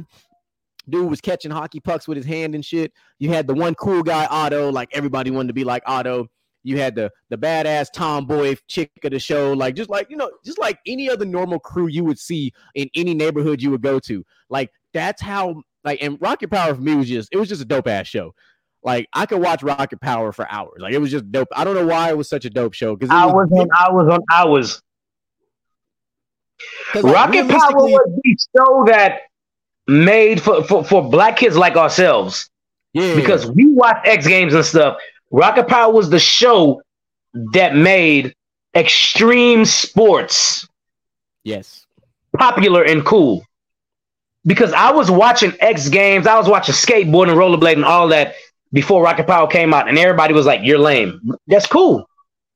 Dude was catching hockey pucks with his hand and shit. You had the one cool guy, Otto. Like, everybody wanted to be like Otto. You had the badass tomboy chick of the show, like just like any other normal crew you would see in any neighborhood you would go to. Like, that's how, like, and Rocket Power for me was just a dope ass show. Like, I could watch Rocket Power for hours. Like, it was just dope. I don't know why it was such a dope show because I was. Rocket Power was the show that made for black kids like ourselves. Yeah, because we watch X Games and stuff. Rocket Power was the show that made extreme sports. Yes. Popular and cool. Because I was watching X Games, I was watching skateboarding, rollerblading, and all that before Rocket Power came out, and everybody was like, "You're lame." That's cool.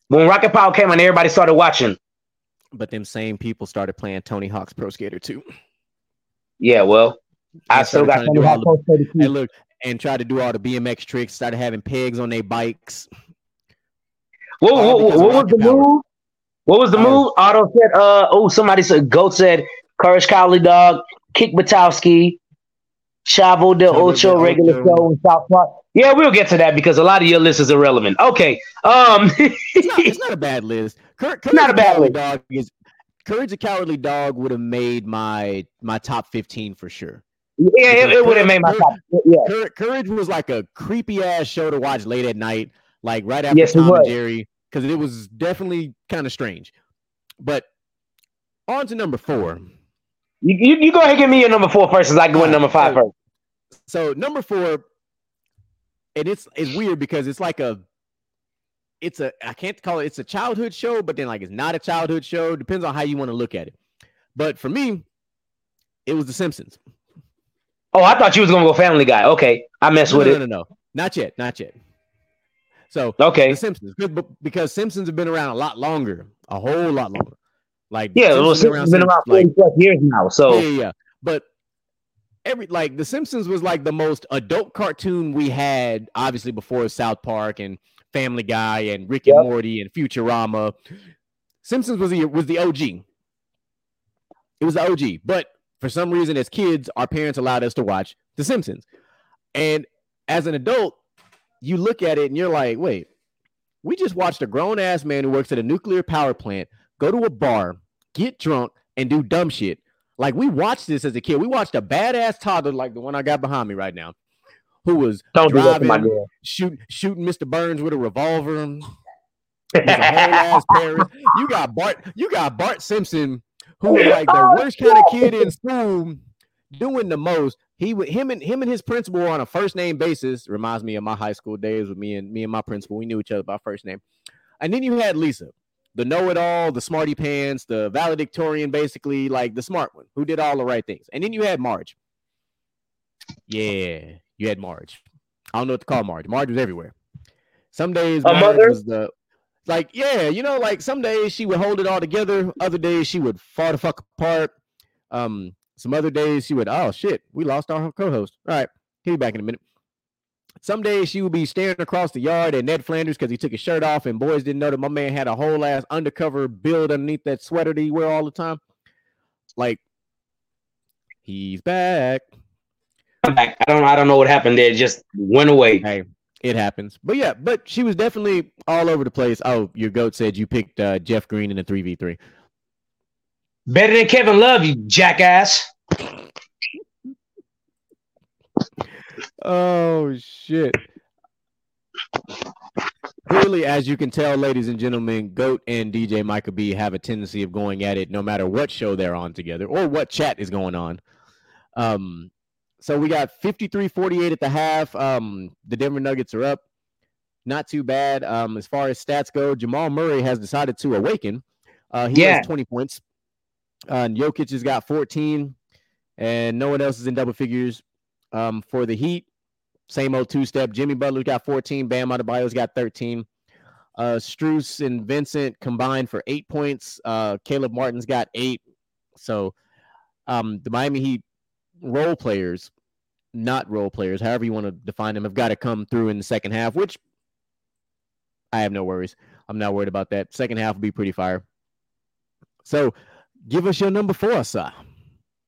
When Rocket Power came out, everybody started watching. But them same people started playing Tony Hawk's Pro Skater 2. Yeah, well, I still got Tony Hawk's Pro Skater 2. Hey, look, and tried to do all the BMX tricks, started having pegs on their bikes. What was the move? What was the move? Otto said, somebody said, Goat said, Courage Cowley Dog, Kick Batowski, Chavo del Ocho, Regular Show, and South Park. Yeah, we'll get to that because a lot of your list is irrelevant. Okay. It's not a bad list. Courage the Cowardly Dog would have made my top 15 for sure. Yeah, it would have made my top. Yeah. Courage was like a creepy ass show to watch late at night, like right after Tom and Jerry, because it was definitely kind of strange. But on to number 4. You go ahead and give me your number 4 first, as I go in number 5 first. So number 4, and it's weird because it's like it's a childhood show, but then like it's not a childhood show. Depends on how you want to look at it. But for me, it was The Simpsons. Oh, I thought you was gonna go Family Guy. Okay, I messed with it. No, not yet. So okay, The Simpsons, because Simpsons have been around a whole lot longer. Like yeah, Simpsons been around 40+ years now. So yeah, but. The Simpsons was like the most adult cartoon we had, obviously before South Park and Family Guy and Rick and Morty and Futurama. Simpsons was the OG. It was the OG, but for some reason, as kids, our parents allowed us to watch The Simpsons. And as an adult, you look at it and you're like, "Wait, we just watched a grown ass man who works at a nuclear power plant go to a bar, get drunk, and do dumb shit." Like, we watched this as a kid. We watched a badass toddler like the one I got behind me right now, who was driving, shooting Mr. Burns with a revolver. He's a whole-ass terrorist. You got Bart Simpson, who was like the worst kind of kid in school, doing the most. Him and his principal were on a first-name basis. Reminds me of my high school days with me and my principal. We knew each other by first name. And then you had Lisa, the know-it-all, the smarty pants, the valedictorian, basically, like the smart one who did all the right things. And then you had Marge. Yeah, you had Marge. I don't know what to call Marge. Marge was everywhere. Some days Marge was some days she would hold it all together. Other days she would fall the fuck apart. Some other days she would, oh, shit, we lost our co-host. All right, he'll be back in a minute. Some days she would be staring across the yard at Ned Flanders because he took his shirt off, and boys didn't know that my man had a whole ass undercover build underneath that sweater that he wear all the time. Like, he's back. I'm back. I don't know what happened there. It just went away. Hey, it happens. But yeah, but she was definitely all over the place. Oh, your goat said you picked Jeff Green in a 3v3. Better than Kevin Love, you jackass. Oh, shit. Clearly, as you can tell, ladies and gentlemen, GOAT and DJ Micah B have a tendency of going at it no matter what show they're on together or what chat is going on. So we got 53-48 at the half. The Denver Nuggets are up. Not too bad. As far as stats go, Jamal Murray has decided to awaken. He has 20 points. Jokic has got 14, and no one else is in double figures. For the Heat, same old two-step. Jimmy Butler's got 14. Bam Adebayo's got 13. Struess and Vincent combined for 8 points. Caleb Martin's got 8. So the Miami Heat not role players, however you want to define them, have got to come through in the second half, which I have no worries. I'm not worried about that. Second half will be pretty fire. So give us your number 4, sir.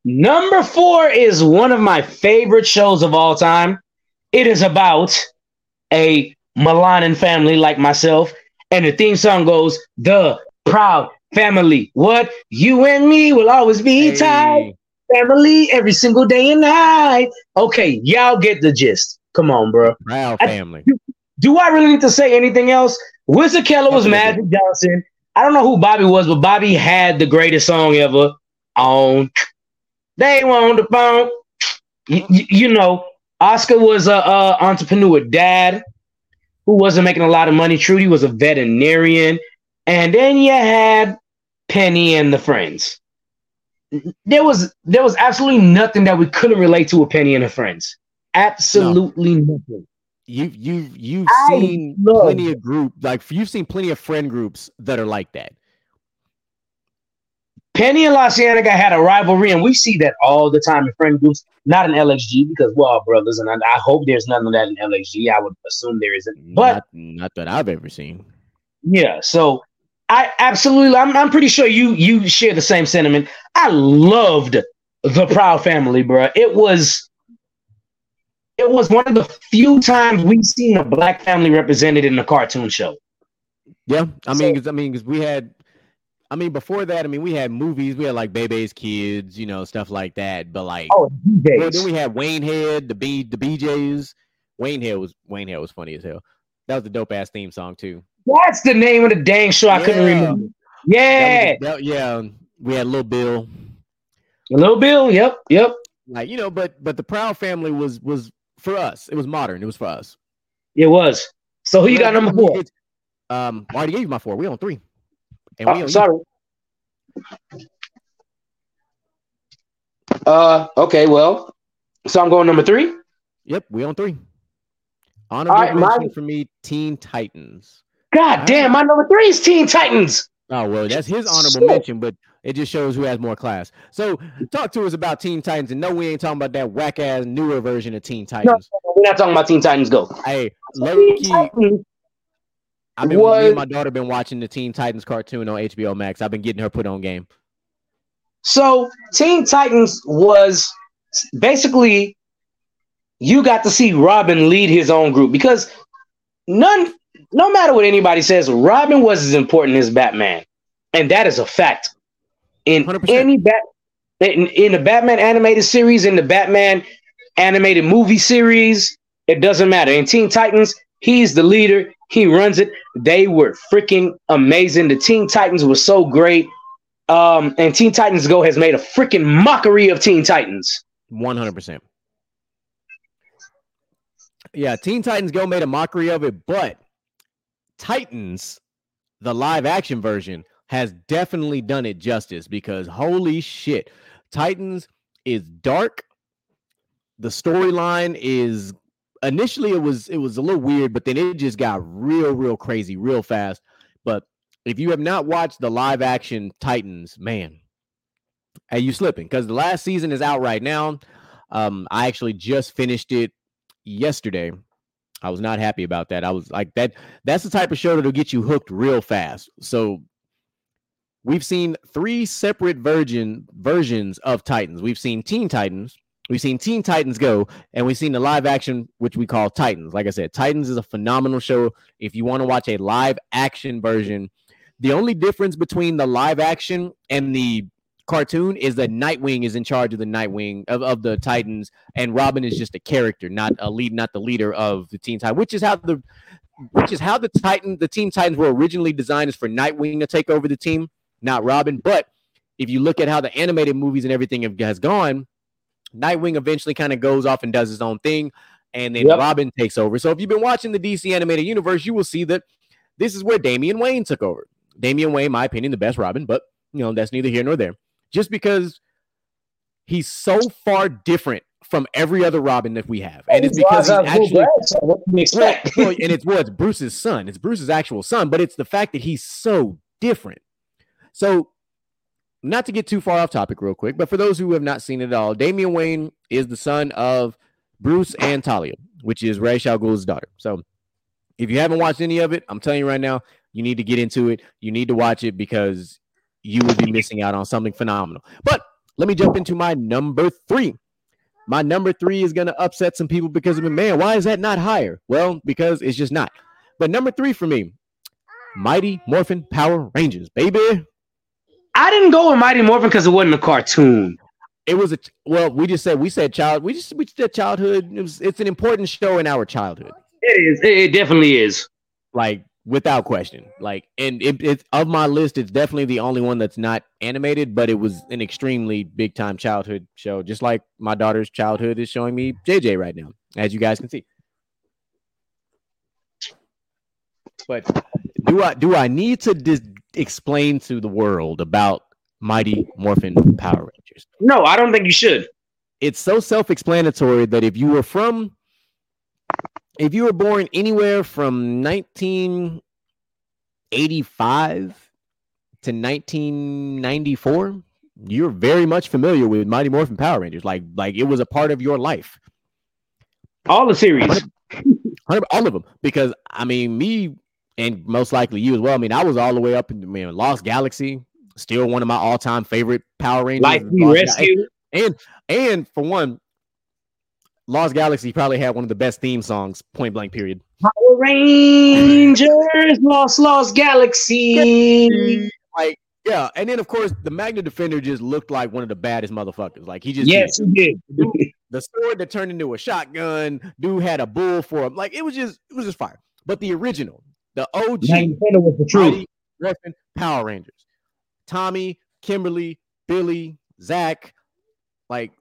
Number 4 is one of my favorite shows of all time. It is about a Milanon family like myself. And the theme song goes, "The Proud Family." What? You and me will always be tied. Family every single day and night. Okay, y'all get the gist. Come on, bro. Proud Family. Do I really need to say anything else? Wizard Keller was Magic Johnson. I don't know who Bobby was, but Bobby had the greatest song ever on... They were on the phone. You know, Oscar was a entrepreneur dad who wasn't making a lot of money. Trudy was a veterinarian. And then you had Penny and the Friends. There was absolutely nothing that we couldn't relate to with Penny and her friends. Absolutely nothing. You've seen plenty of group, like you've seen plenty of friend groups that are like that. Penny and La Cienega had a rivalry, and we see that all the time in friend groups, not in LXG, because we're all brothers, and I hope there's none of that in LXG. I would assume there isn't, but not that I've ever seen. Yeah, so I'm pretty sure you share the same sentiment. I loved the Proud Family, bro. It was one of the few times we've seen a black family represented in a cartoon show. Yeah, before that, we had movies. We had like Bebe's Kids, stuff like that. But like, then we had Wayne Head, the BJs. Wayne Head was funny as hell. That was a dope ass theme song too. That's the name of the dang show. I couldn't remember. Yeah, we had Lil Bill. Lil Bill, yep. Like but the Proud Family was for us. It was modern. It was for us. It was. So who you got number 4? I already gave you my 4. We on 3. And we sorry. Okay, well, so I'm going number 3. Yep, we on 3. Honorable mention for me, Teen Titans. God damn, my number 3 is Teen Titans. Oh, well, that's his honorable mention, but it just shows who has more class. So talk to us about Teen Titans, and no, we ain't talking about that whack-ass newer version of Teen Titans. No, we're not talking about Teen Titans Go. Hey, me and my daughter been watching the Teen Titans cartoon on HBO Max. I've been getting her put on game. So Teen Titans was basically you got to see Robin lead his own group, because no matter what anybody says, Robin was as important as Batman. And that is a fact. In 100%. In the Batman animated series, in the Batman animated movie series, it doesn't matter. In Teen Titans, he's the leader. He runs it. They were freaking amazing. The Teen Titans were so great. And Teen Titans Go has made a freaking mockery of Teen Titans. 100%. Yeah, Teen Titans Go made a mockery of it, but Titans, the live action version, has definitely done it justice, because holy shit, Titans is dark. The storyline is initially it was a little weird, but then it just got real crazy real fast. But if you have not watched the live action Titans, man, are you slipping? Because the last season is out right now. I actually just finished it yesterday. I was not happy about that. I was like, that's the type of show that'll get you hooked real fast. So we've seen 3 separate versions of Titans. We've seen Teen Titans, we've seen Teen Titans Go, and we've seen the live action, which we call Titans. Like I said, Titans is a phenomenal show. If you want to watch a live action version, the only difference between the live action and the cartoon is that Nightwing is in charge of the Nightwing of the Titans, and Robin is just a character, not the leader of the Teen Titans, which is how the Teen Titans were originally designed, is for Nightwing to take over the team, not Robin. But if you look at how the animated movies and everything has gone, Nightwing eventually kind of goes off and does his own thing, and then Robin takes over. So if you've been watching the DC animated universe, you will see that this is where Damian Wayne took over. Damian Wayne, in my opinion, the best Robin, but that's neither here nor there. Just because he's so far different from every other Robin that we have. And it's because he's actually... What can you expect? And it's Bruce's son. It's Bruce's actual son, but it's the fact that he's so different. So, not to get too far off topic real quick, but for those who have not seen it at all, Damian Wayne is the son of Bruce and Talia, which is Ra's al Ghul's daughter. So, if you haven't watched any of it, I'm telling you right now, you need to get into it. You need to watch it, because you would be missing out on something phenomenal. But let me jump into my number 3. My number 3 is going to upset some people, because, man, why is that not higher? Well, because it's just not. But number 3 for me, Mighty Morphin Power Rangers, baby. I didn't go with Mighty Morphin because it wasn't a cartoon. It was childhood. It's an important show in our childhood. It is. It definitely is. Like, without question, and it's of my list, it's definitely the only one that's not animated, but it was an extremely big time childhood show, just like my daughter's childhood is showing me JJ right now, as you guys can see. But do I need to explain to the world about Mighty Morphin Power Rangers? No, I don't think you should. It's so self-explanatory that if you were from, if you were born anywhere from 1985 to 1994, you're very much familiar with Mighty Morphin Power Rangers. Like it was a part of your life. All the series. All of them. Because, I mean, me and most likely you as well. I mean, I was all the way up in Lost Galaxy. Still one of my all-time favorite Power Rangers. Life We Rescue. And for one, Lost Galaxy probably had one of the best theme songs, point blank, period. Power Rangers, Lost Galaxy. Like, yeah. And then, of course, the Magna Defender just looked like one of the baddest motherfuckers. Like, he just... Yes, he did. The sword that turned into a shotgun. Dude had a bull for him. Like, it was just fire. But the original, the OG was the truth. Power Rangers. Tommy, Kimberly, Billy, Zach. Like,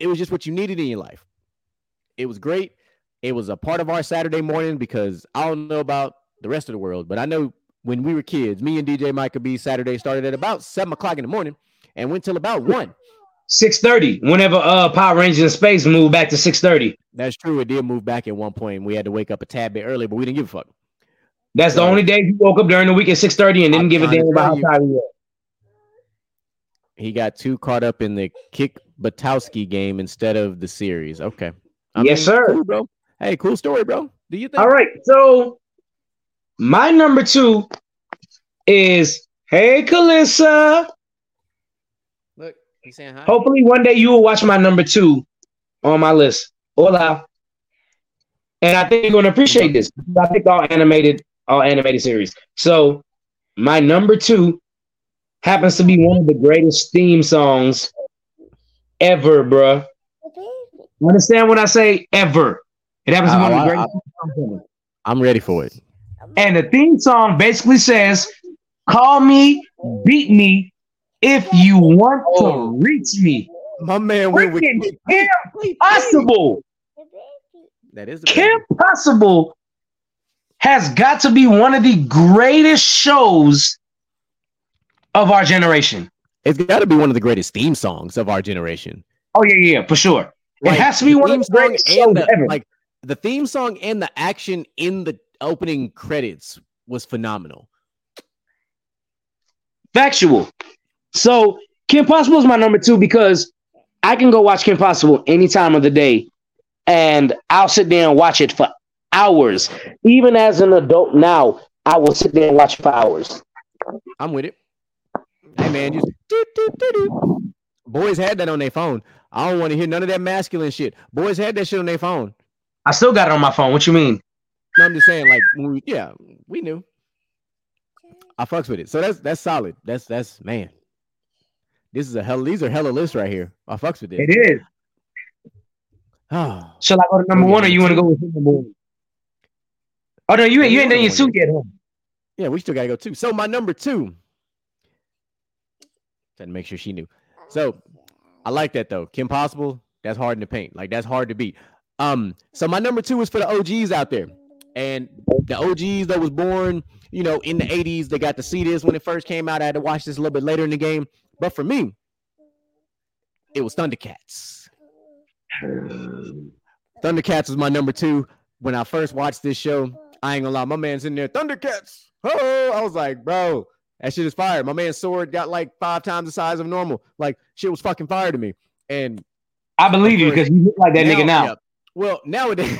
it was just what you needed in your life. It was great. It was a part of our Saturday morning because I don't know about the rest of the world, but I know when we were kids, me and DJ Micah B, Saturday started at about 7 o'clock in the morning and went till about 1. 6:30, whenever Power Rangers in Space moved back to 6:30. That's true. It did move back at one point. We had to wake up a tad bit early, but we didn't give a fuck. That's the only day he woke up during the week at 6:30 and didn't give a damn about how tired he was. He got too caught up in the Kick Batowski game instead of the series. Okay. Yes, sir. Cool, bro. Hey, cool story, bro. Do you think? All right. So my number 2 is, hey, Kalissa. Look, he's saying hi. Hopefully one day you will watch my number 2 on my list. Hola. And I think you're going to appreciate this. I think all animated series. So my number 2 happens to be one of the greatest theme songs ever, bruh. Understand what I say? Ever. It happens to be one of the greatest theme songs ever. I'm ready for it. And the theme song basically says, call me, beat me, if you want to reach me. My man, freaking impossible. That is Kim Possible has got to be one of the greatest shows of our generation. It's got to be one of the greatest theme songs of our generation. Oh, yeah, for sure. Like, it has to be one of the greatest shows ever. Like, the theme song and the action in the opening credits was phenomenal. Factual. So, Kim Possible is my number 2 because I can go watch Kim Possible any time of the day. And I'll sit there and watch it for hours. Even as an adult now, I will sit there and watch for hours. I'm with it. Hey, man, just do. Boys had that on their phone. I don't want to hear none of that masculine shit. Boys had that shit on their phone. I still got it on my phone. What you mean? No, I'm just saying, we knew. I fucks with it. So that's solid. That's man. This is these are hella lists right here. I fucks with it. It is. Oh, shall I go to number 1 or you want to go with number 1? Oh, no, you ain't done your 2 yet, huh? Yeah, we still got to go 2. So my number 2. Had to make sure she knew. So I like that, though. Kim Possible, that's hard in the paint. Like, that's hard to beat. So my number 2 is for the OGs out there. And the OGs that was born, in the 80s, they got to see this when it first came out. I had to watch this a little bit later in the game. But for me, it was Thundercats. Thundercats was my number 2. When I first watched this show, I ain't gonna lie, my man's in there, Thundercats. Oh, I was like, bro, that shit is fire. My man's sword got like 5 times the size of normal. Like, shit was fucking fire to me. And I believe you because you look like that nigga now. Yeah. Well, nowadays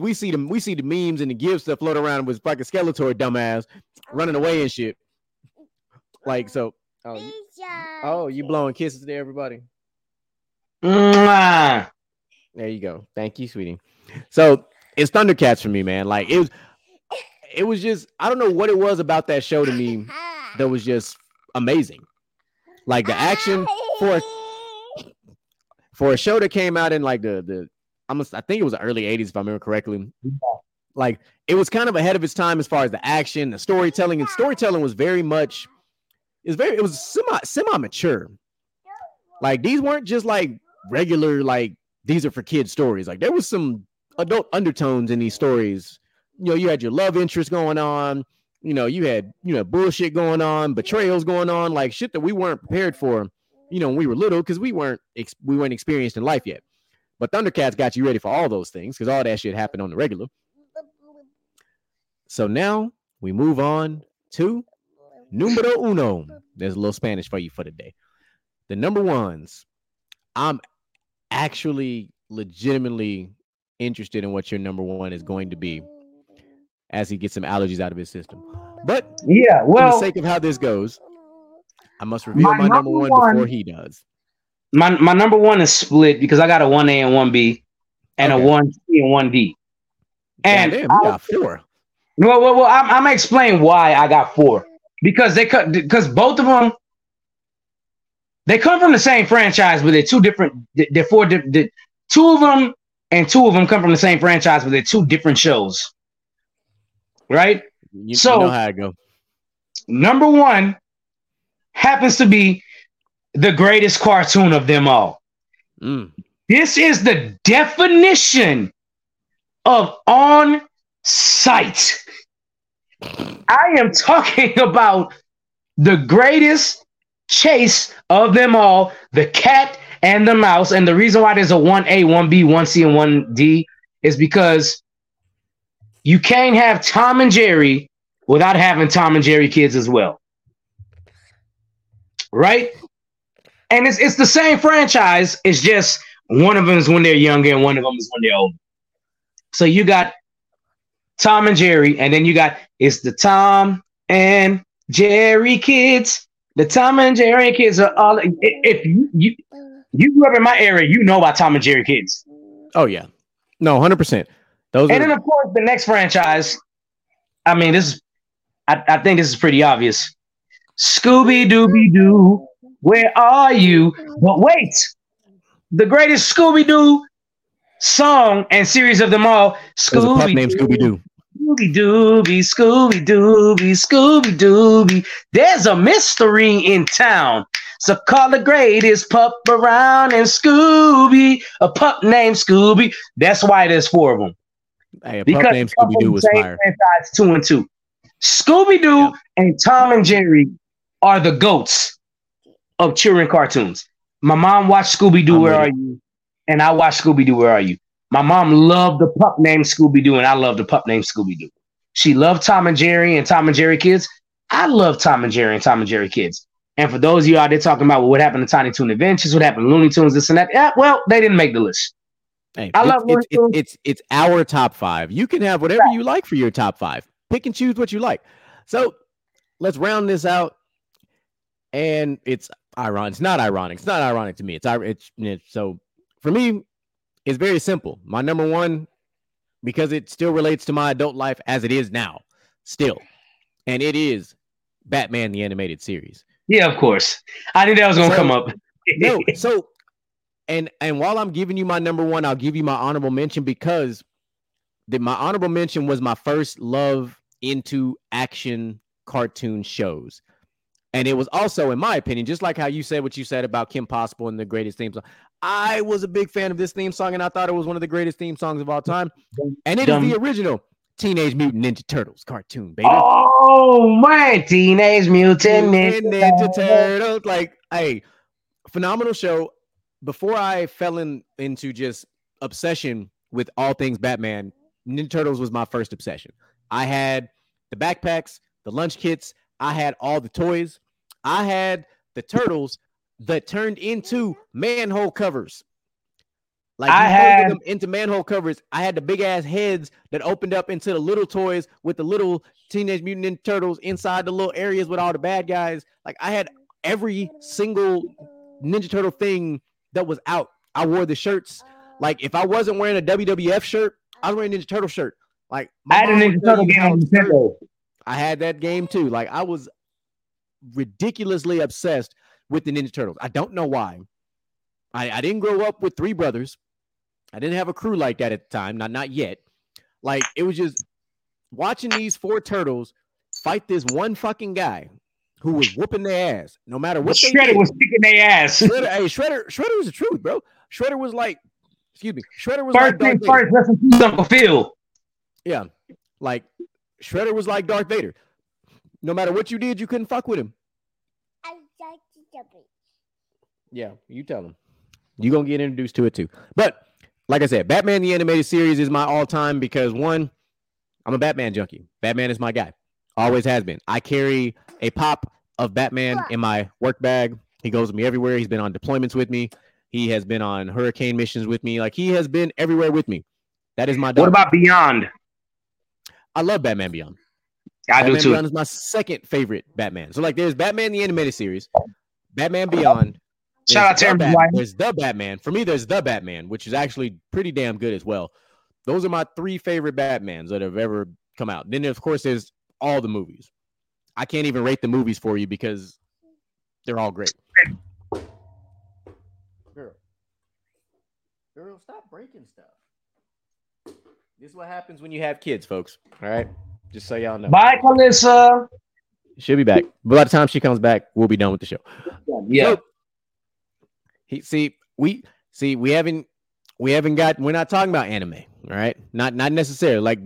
we see the memes and the gifs that float around with fucking Skeletor dumbass running away and shit. Like, so. Oh, you blowing kisses to everybody. There you go. Thank you, sweetie. So it's Thundercats for me, man. Like, it was just, I don't know what it was about that show to me that was just amazing. Like, the action for a show that came out in like I think it was the early 80s if I remember correctly. Like, it was kind of ahead of its time as far as the action, the storytelling, and storytelling was semi-mature. Like, these weren't just like regular, like, these are for kids stories. Like, there was some adult undertones in these stories. You had your love interest going on. you had bullshit going on, betrayals going on, like shit that we weren't prepared for, when we were little, because we weren't experienced in life yet. But Thundercats got you ready for all those things, because all that shit happened on the regular. So now we move on to numero uno. There's a little Spanish for you for the day. The number ones. I'm actually legitimately interested in what your number one is going to be as he gets some allergies out of his system. But yeah, well, for the sake of how this goes, I must reveal my number one before he does. My number one is split because I got a 1A and 1B and a 1C and 1D. And damn, we got four. Well, I'm gonna explain why I got four, because because both of them, they come from the same franchise, but they're two different. They're four. Two of them and two of them come from the same franchise, but they're two different shows. Right? You know how I go. Number one happens to be the greatest cartoon of them all. Mm. This is the definition of on sight. I am talking about the greatest chase of them all, the cat and the mouse. And the reason why there's a 1A, 1B, 1C, and 1D is because you can't have Tom and Jerry without having Tom and Jerry Kids as well. Right? And it's the same franchise. It's just one of them is when they're younger and one of them is when they're older. So you got Tom and Jerry, and then you got it's the Tom and Jerry Kids. The Tom and Jerry Kids are all. If you grew up in my area, you know about Tom and Jerry Kids. Oh yeah, no, 100%. Then of course the next franchise. I mean, this is. I think this is pretty obvious. Scooby Dooby Doo, where are you? But wait, the greatest Scooby Doo song and series of them all. Scooby named Scooby Doo. Scooby Dooby, Scooby Dooby, Scooby Dooby. There's a mystery in town. So call the greatest pup around, and Scooby, a pup named Scooby. That's why there's four of them. Hey, a pup named Scooby Doo was fire. 2 and 2. Scooby Doo and Tom and Jerry are the goats of children cartoons. My mom watched Scooby Doo, Where Are You? And I watched Scooby Doo, Where Are You? My mom loved the pup named Scooby-Doo, and I loved the pup named Scooby-Doo. She loved Tom and Jerry and Tom and Jerry Kids. I love Tom and Jerry and Tom and Jerry Kids. And for those of you out there talking about what happened to Tiny Toon Adventures, what happened to Looney Tunes, this and that, they didn't make the list. Hey, I love Looney Tunes. It's our top five. You can have whatever you like for your top five. Pick and choose what you like. So let's round this out. And it's ironic. It's not ironic. It's not ironic to me. So for me, it's very simple. My number one, because it still relates to my adult life as it is now, still. And it is Batman, the Animated Series. Yeah, of course. I knew that was going to come up. No, so, and while I'm giving you my number one, I'll give you my honorable mention, because my honorable mention was my first love into action cartoon shows. And it was also, in my opinion, just like how you said what you said about Kim Possible and the greatest theme song. I was a big fan of this theme song, and I thought it was one of the greatest theme songs of all time. And it is the original Teenage Mutant Ninja Turtles cartoon, baby. Oh, man. Teenage Mutant Ninja Turtles. Like, hey, phenomenal show. Before I fell into just obsession with all things Batman, Ninja Turtles was my first obsession. I had the backpacks, the lunch kits. I had all the toys. I had the turtles that turned into manhole covers. Like I had them into manhole covers. I had the big ass heads that opened up into the little toys with the little Teenage Mutant Ninja Turtles inside the little areas with all the bad guys. Like I had every single Ninja Turtle thing that was out. I wore the shirts. Like if I wasn't wearing a WWF shirt, I was wearing a Ninja Turtle shirt. Like I had a Ninja Turtle game on Nintendo. I had that game too. Like I was ridiculously obsessed with the Ninja Turtles. I don't know why. I didn't grow up with three brothers. I didn't have a crew like that at the time. Not yet. Like it was just watching these four turtles fight this one fucking guy who was whooping their ass. No matter what. Shredder was kicking their ass. Shredder was the truth, bro. Shredder was like, excuse me. Shredder was first like first. Let's do something. Yeah, like. Shredder was like Darth Vader. No matter what you did, you couldn't fuck with him. I like the beach. Yeah, you tell him. You're going to get introduced to it, too. But like I said, Batman the Animated Series is my all-time because, one, I'm a Batman junkie. Batman is my guy. Always has been. I carry a pop of Batman in my work bag. He goes with me everywhere. He's been on deployments with me. He has been on hurricane missions with me. Like, he has been everywhere with me. That is my dog. What about Beyond? I love Batman Beyond. I do, too. Beyond is my second favorite Batman. So, like, there's Batman the Animated Series, Batman Beyond. There's The Batman. For me, there's The Batman, which is actually pretty damn good as well. Those are my three favorite Batmans that have ever come out. Then, of course, there's all the movies. I can't even rate the movies for you because they're all great. Girl, stop breaking stuff. This is what happens when you have kids, folks. All right? Just so y'all know. Bye, Melissa. She'll be back. But by the time she comes back, we'll be done with the show. Yeah. So, we're not talking about anime, all right? Not necessarily. Like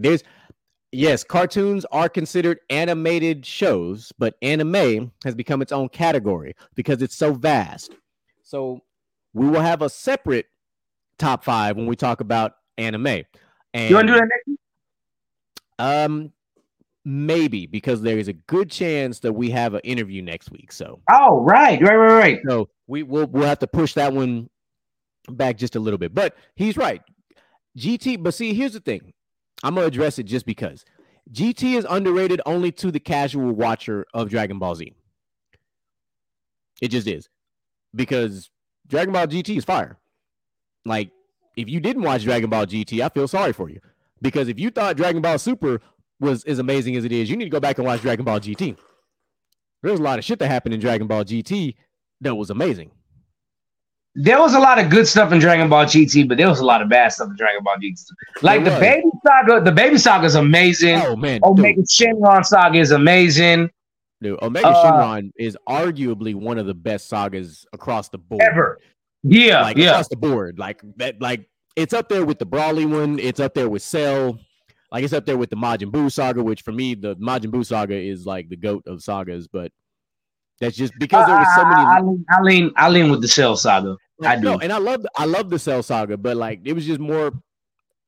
cartoons are considered animated shows, but anime has become its own category because it's so vast. So we will have a separate top five when we talk about anime. And you want to do that next week? Maybe, because there is a good chance that we have an interview next week. So right. So we'll have to push that one back just a little bit. But he's right. GT, but see, here's the thing. I'm gonna address it just because GT is underrated only to the casual watcher of Dragon Ball Z. It just is. Because Dragon Ball GT is fire. Like, if you didn't watch Dragon Ball GT, I feel sorry for you. Because if you thought Dragon Ball Super was as amazing as it is, you need to go back and watch Dragon Ball GT. There's a lot of shit that happened in Dragon Ball GT that was amazing. There was a lot of good stuff in Dragon Ball GT, but there was a lot of bad stuff in Dragon Ball GT. Like the baby saga is amazing. Oh man, Omega Shenron saga is amazing. Dude, Omega Shenron is arguably one of the best sagas across the board ever. Yeah, across the board, like that. It's up there with the Brawly one. It's up there with Cell. Like, it's up there with the Majin Buu saga, which for me, the Majin Buu saga is like the GOAT of sagas. But that's just because there was so many. I lean with the Cell saga. And I love the Cell saga, but like it was just more.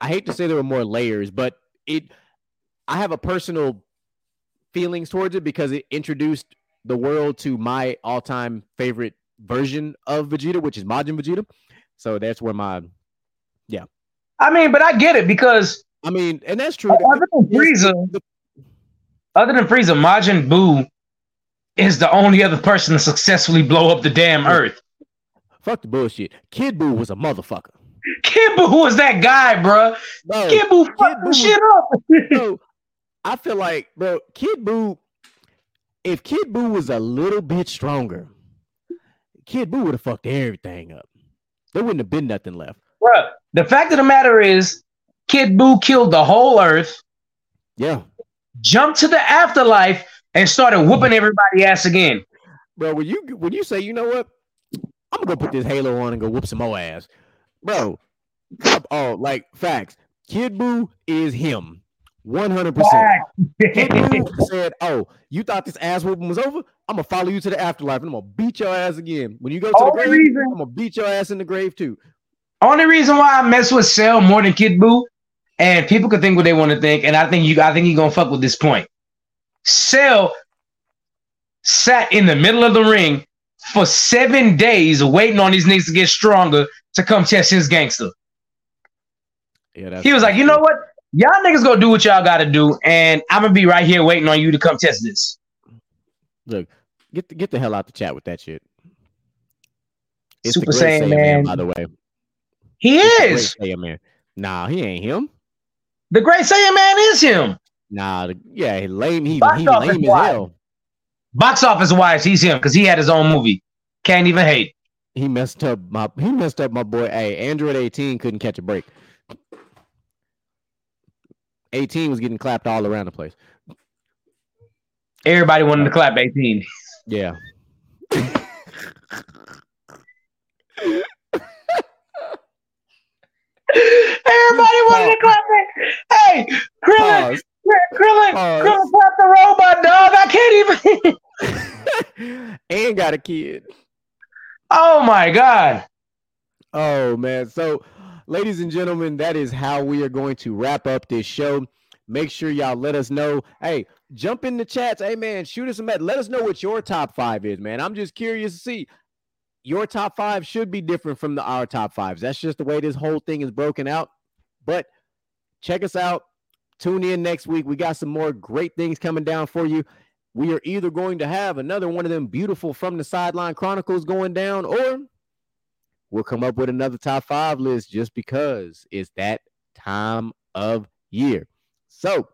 I hate to say there were more layers, but I have a personal feelings towards it because it introduced the world to my all-time favorite version of Vegeta, which is Majin Vegeta. So that's where my. Yeah, I mean, but I get it because and that's true. Other than Frieza, Majin Buu is the only other person to successfully blow up the damn Earth. Fuck the bullshit. Kid Buu was a motherfucker. Kid Buu was that guy, bro. No, Kid Buu fucked the shit up. Bro, I feel like, bro, Kid Buu. If Kid Buu was a little bit stronger, Kid Buu would have fucked everything up. There wouldn't have been nothing left, bro. The fact of the matter is, Kid Buu killed the whole Earth. Yeah. Jumped to the afterlife and started whooping everybody ass again. Bro, when you say, you know what, I'm gonna go put this halo on and go whoop some more ass, bro. Facts. Kid Buu is him, 100%. Kid Buu said, "Oh, you thought this ass whooping was over? I'm gonna follow you to the afterlife and I'm gonna beat your ass again. When you go to the grave, I'm gonna beat your ass in the grave too." Only reason why I mess with Cell more than Kid Buu, and people can think what they want to think, and I think you're gonna fuck with this point. Cell sat in the middle of the ring for 7 days waiting on these niggas to get stronger to come test his gangster. Yeah, he was like, you know what? Y'all niggas gonna do what y'all gotta do, and I'm gonna be right here waiting on you to come test this. Look, get the hell out the chat with that shit. It's Super Saiyan man, by the way. He is. The Great Saiyan Man. Nah, he ain't him. The Great Saiyan Man is him. Nah, he lame. He lame as hell. Box office wise, he's him because he had his own movie. Can't even hate. He messed up my boy. Hey, Android 18 couldn't catch a break. 18 was getting clapped all around the place. Everybody wanted to clap 18. Yeah. Everybody wanted to clap it. Hey, Krillin clapped the robot, dog. I can't and got a kid. Oh, my God. Oh, man. So, ladies and gentlemen, that is how we are going to wrap up this show. Make sure y'all let us know. Hey, jump in the chats. Hey, man, shoot us a message. Let us know what your top five is, man. I'm just curious to see. Your top five should be different from our top fives. That's just the way this whole thing is broken out. But check us out. Tune in next week. We got some more great things coming down for you. We are either going to have another one of them beautiful From the Sideline Chronicles going down, or we'll come up with another top five list just because it's that time of year. So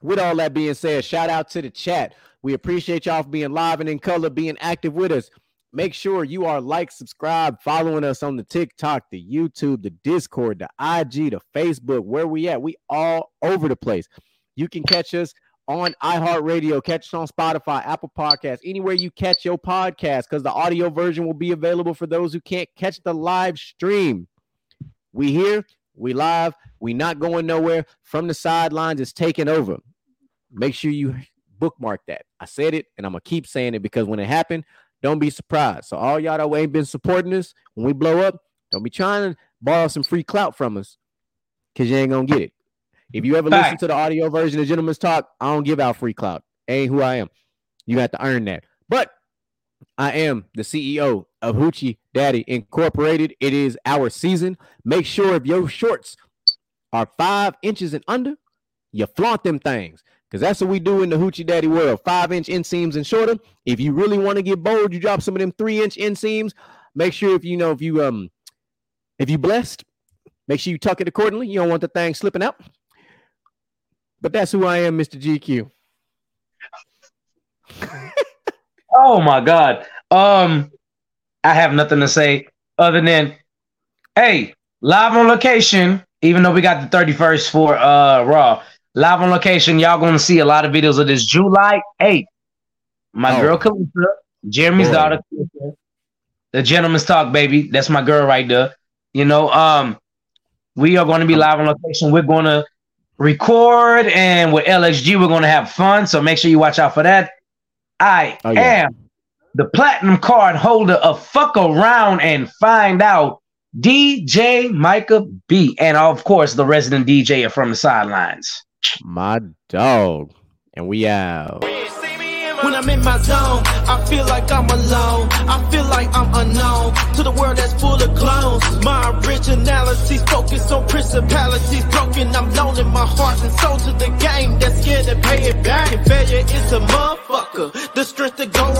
with all that being said, shout out to the chat. We appreciate y'all for being live and in color, being active with us. Make sure you are like, subscribe, following us on the TikTok, the YouTube, the Discord, the IG, the Facebook, where we at. We all over the place. You can catch us on iHeartRadio, catch us on Spotify, Apple Podcasts, anywhere you catch your podcast, because the audio version will be available for those who can't catch the live stream. We here, we live, we not going nowhere. From the Sidelines is taking over. Make sure you bookmark that. I said it, and I'm going to keep saying it, because when it happened, don't be surprised. So all y'all that ain't been supporting us, when we blow up, don't be trying to borrow some free clout from us, because you ain't going to get it. If you ever listen to the audio version of Gentleman's Talk, I don't give out free clout. Ain't who I am. You got to earn that. But I am the CEO of Hoochie Daddy Incorporated. It is our season. Make sure if your shorts are 5 inches and under, you flaunt them things. Because that's what we do in the Hoochie Daddy world. 5-inch inseams and shorter. If you really want to get bold, you drop some of them 3-inch inseams. Make sure if you blessed, make sure you tuck it accordingly. You don't want the thing slipping out. But that's who I am, Mr. GQ. Oh my God. I have nothing to say other than, hey, live on location, even though we got the 31st for Raw. Live on location, y'all going to see a lot of videos of this July 8th. My girl, Kalisa, Jeremy's daughter, Kalisa, the Gentleman's Talk, baby. That's my girl right there. You know, we are going to be live on location. We're going to record, and with LXG, we're going to have fun. So make sure you watch out for that. I am the platinum card holder of Fuck Around and Find Out, DJ Micah B. And, of course, the resident DJ From the Sidelines. My dog. And we out. When I'm in my zone, I feel like I'm alone. I feel like I'm unknown to the world that's full of clones. My originality's focused on principalities broken. I'm known in my heart and soul to the game that's scared to pay it back. And failure is a motherfucker. The strength to go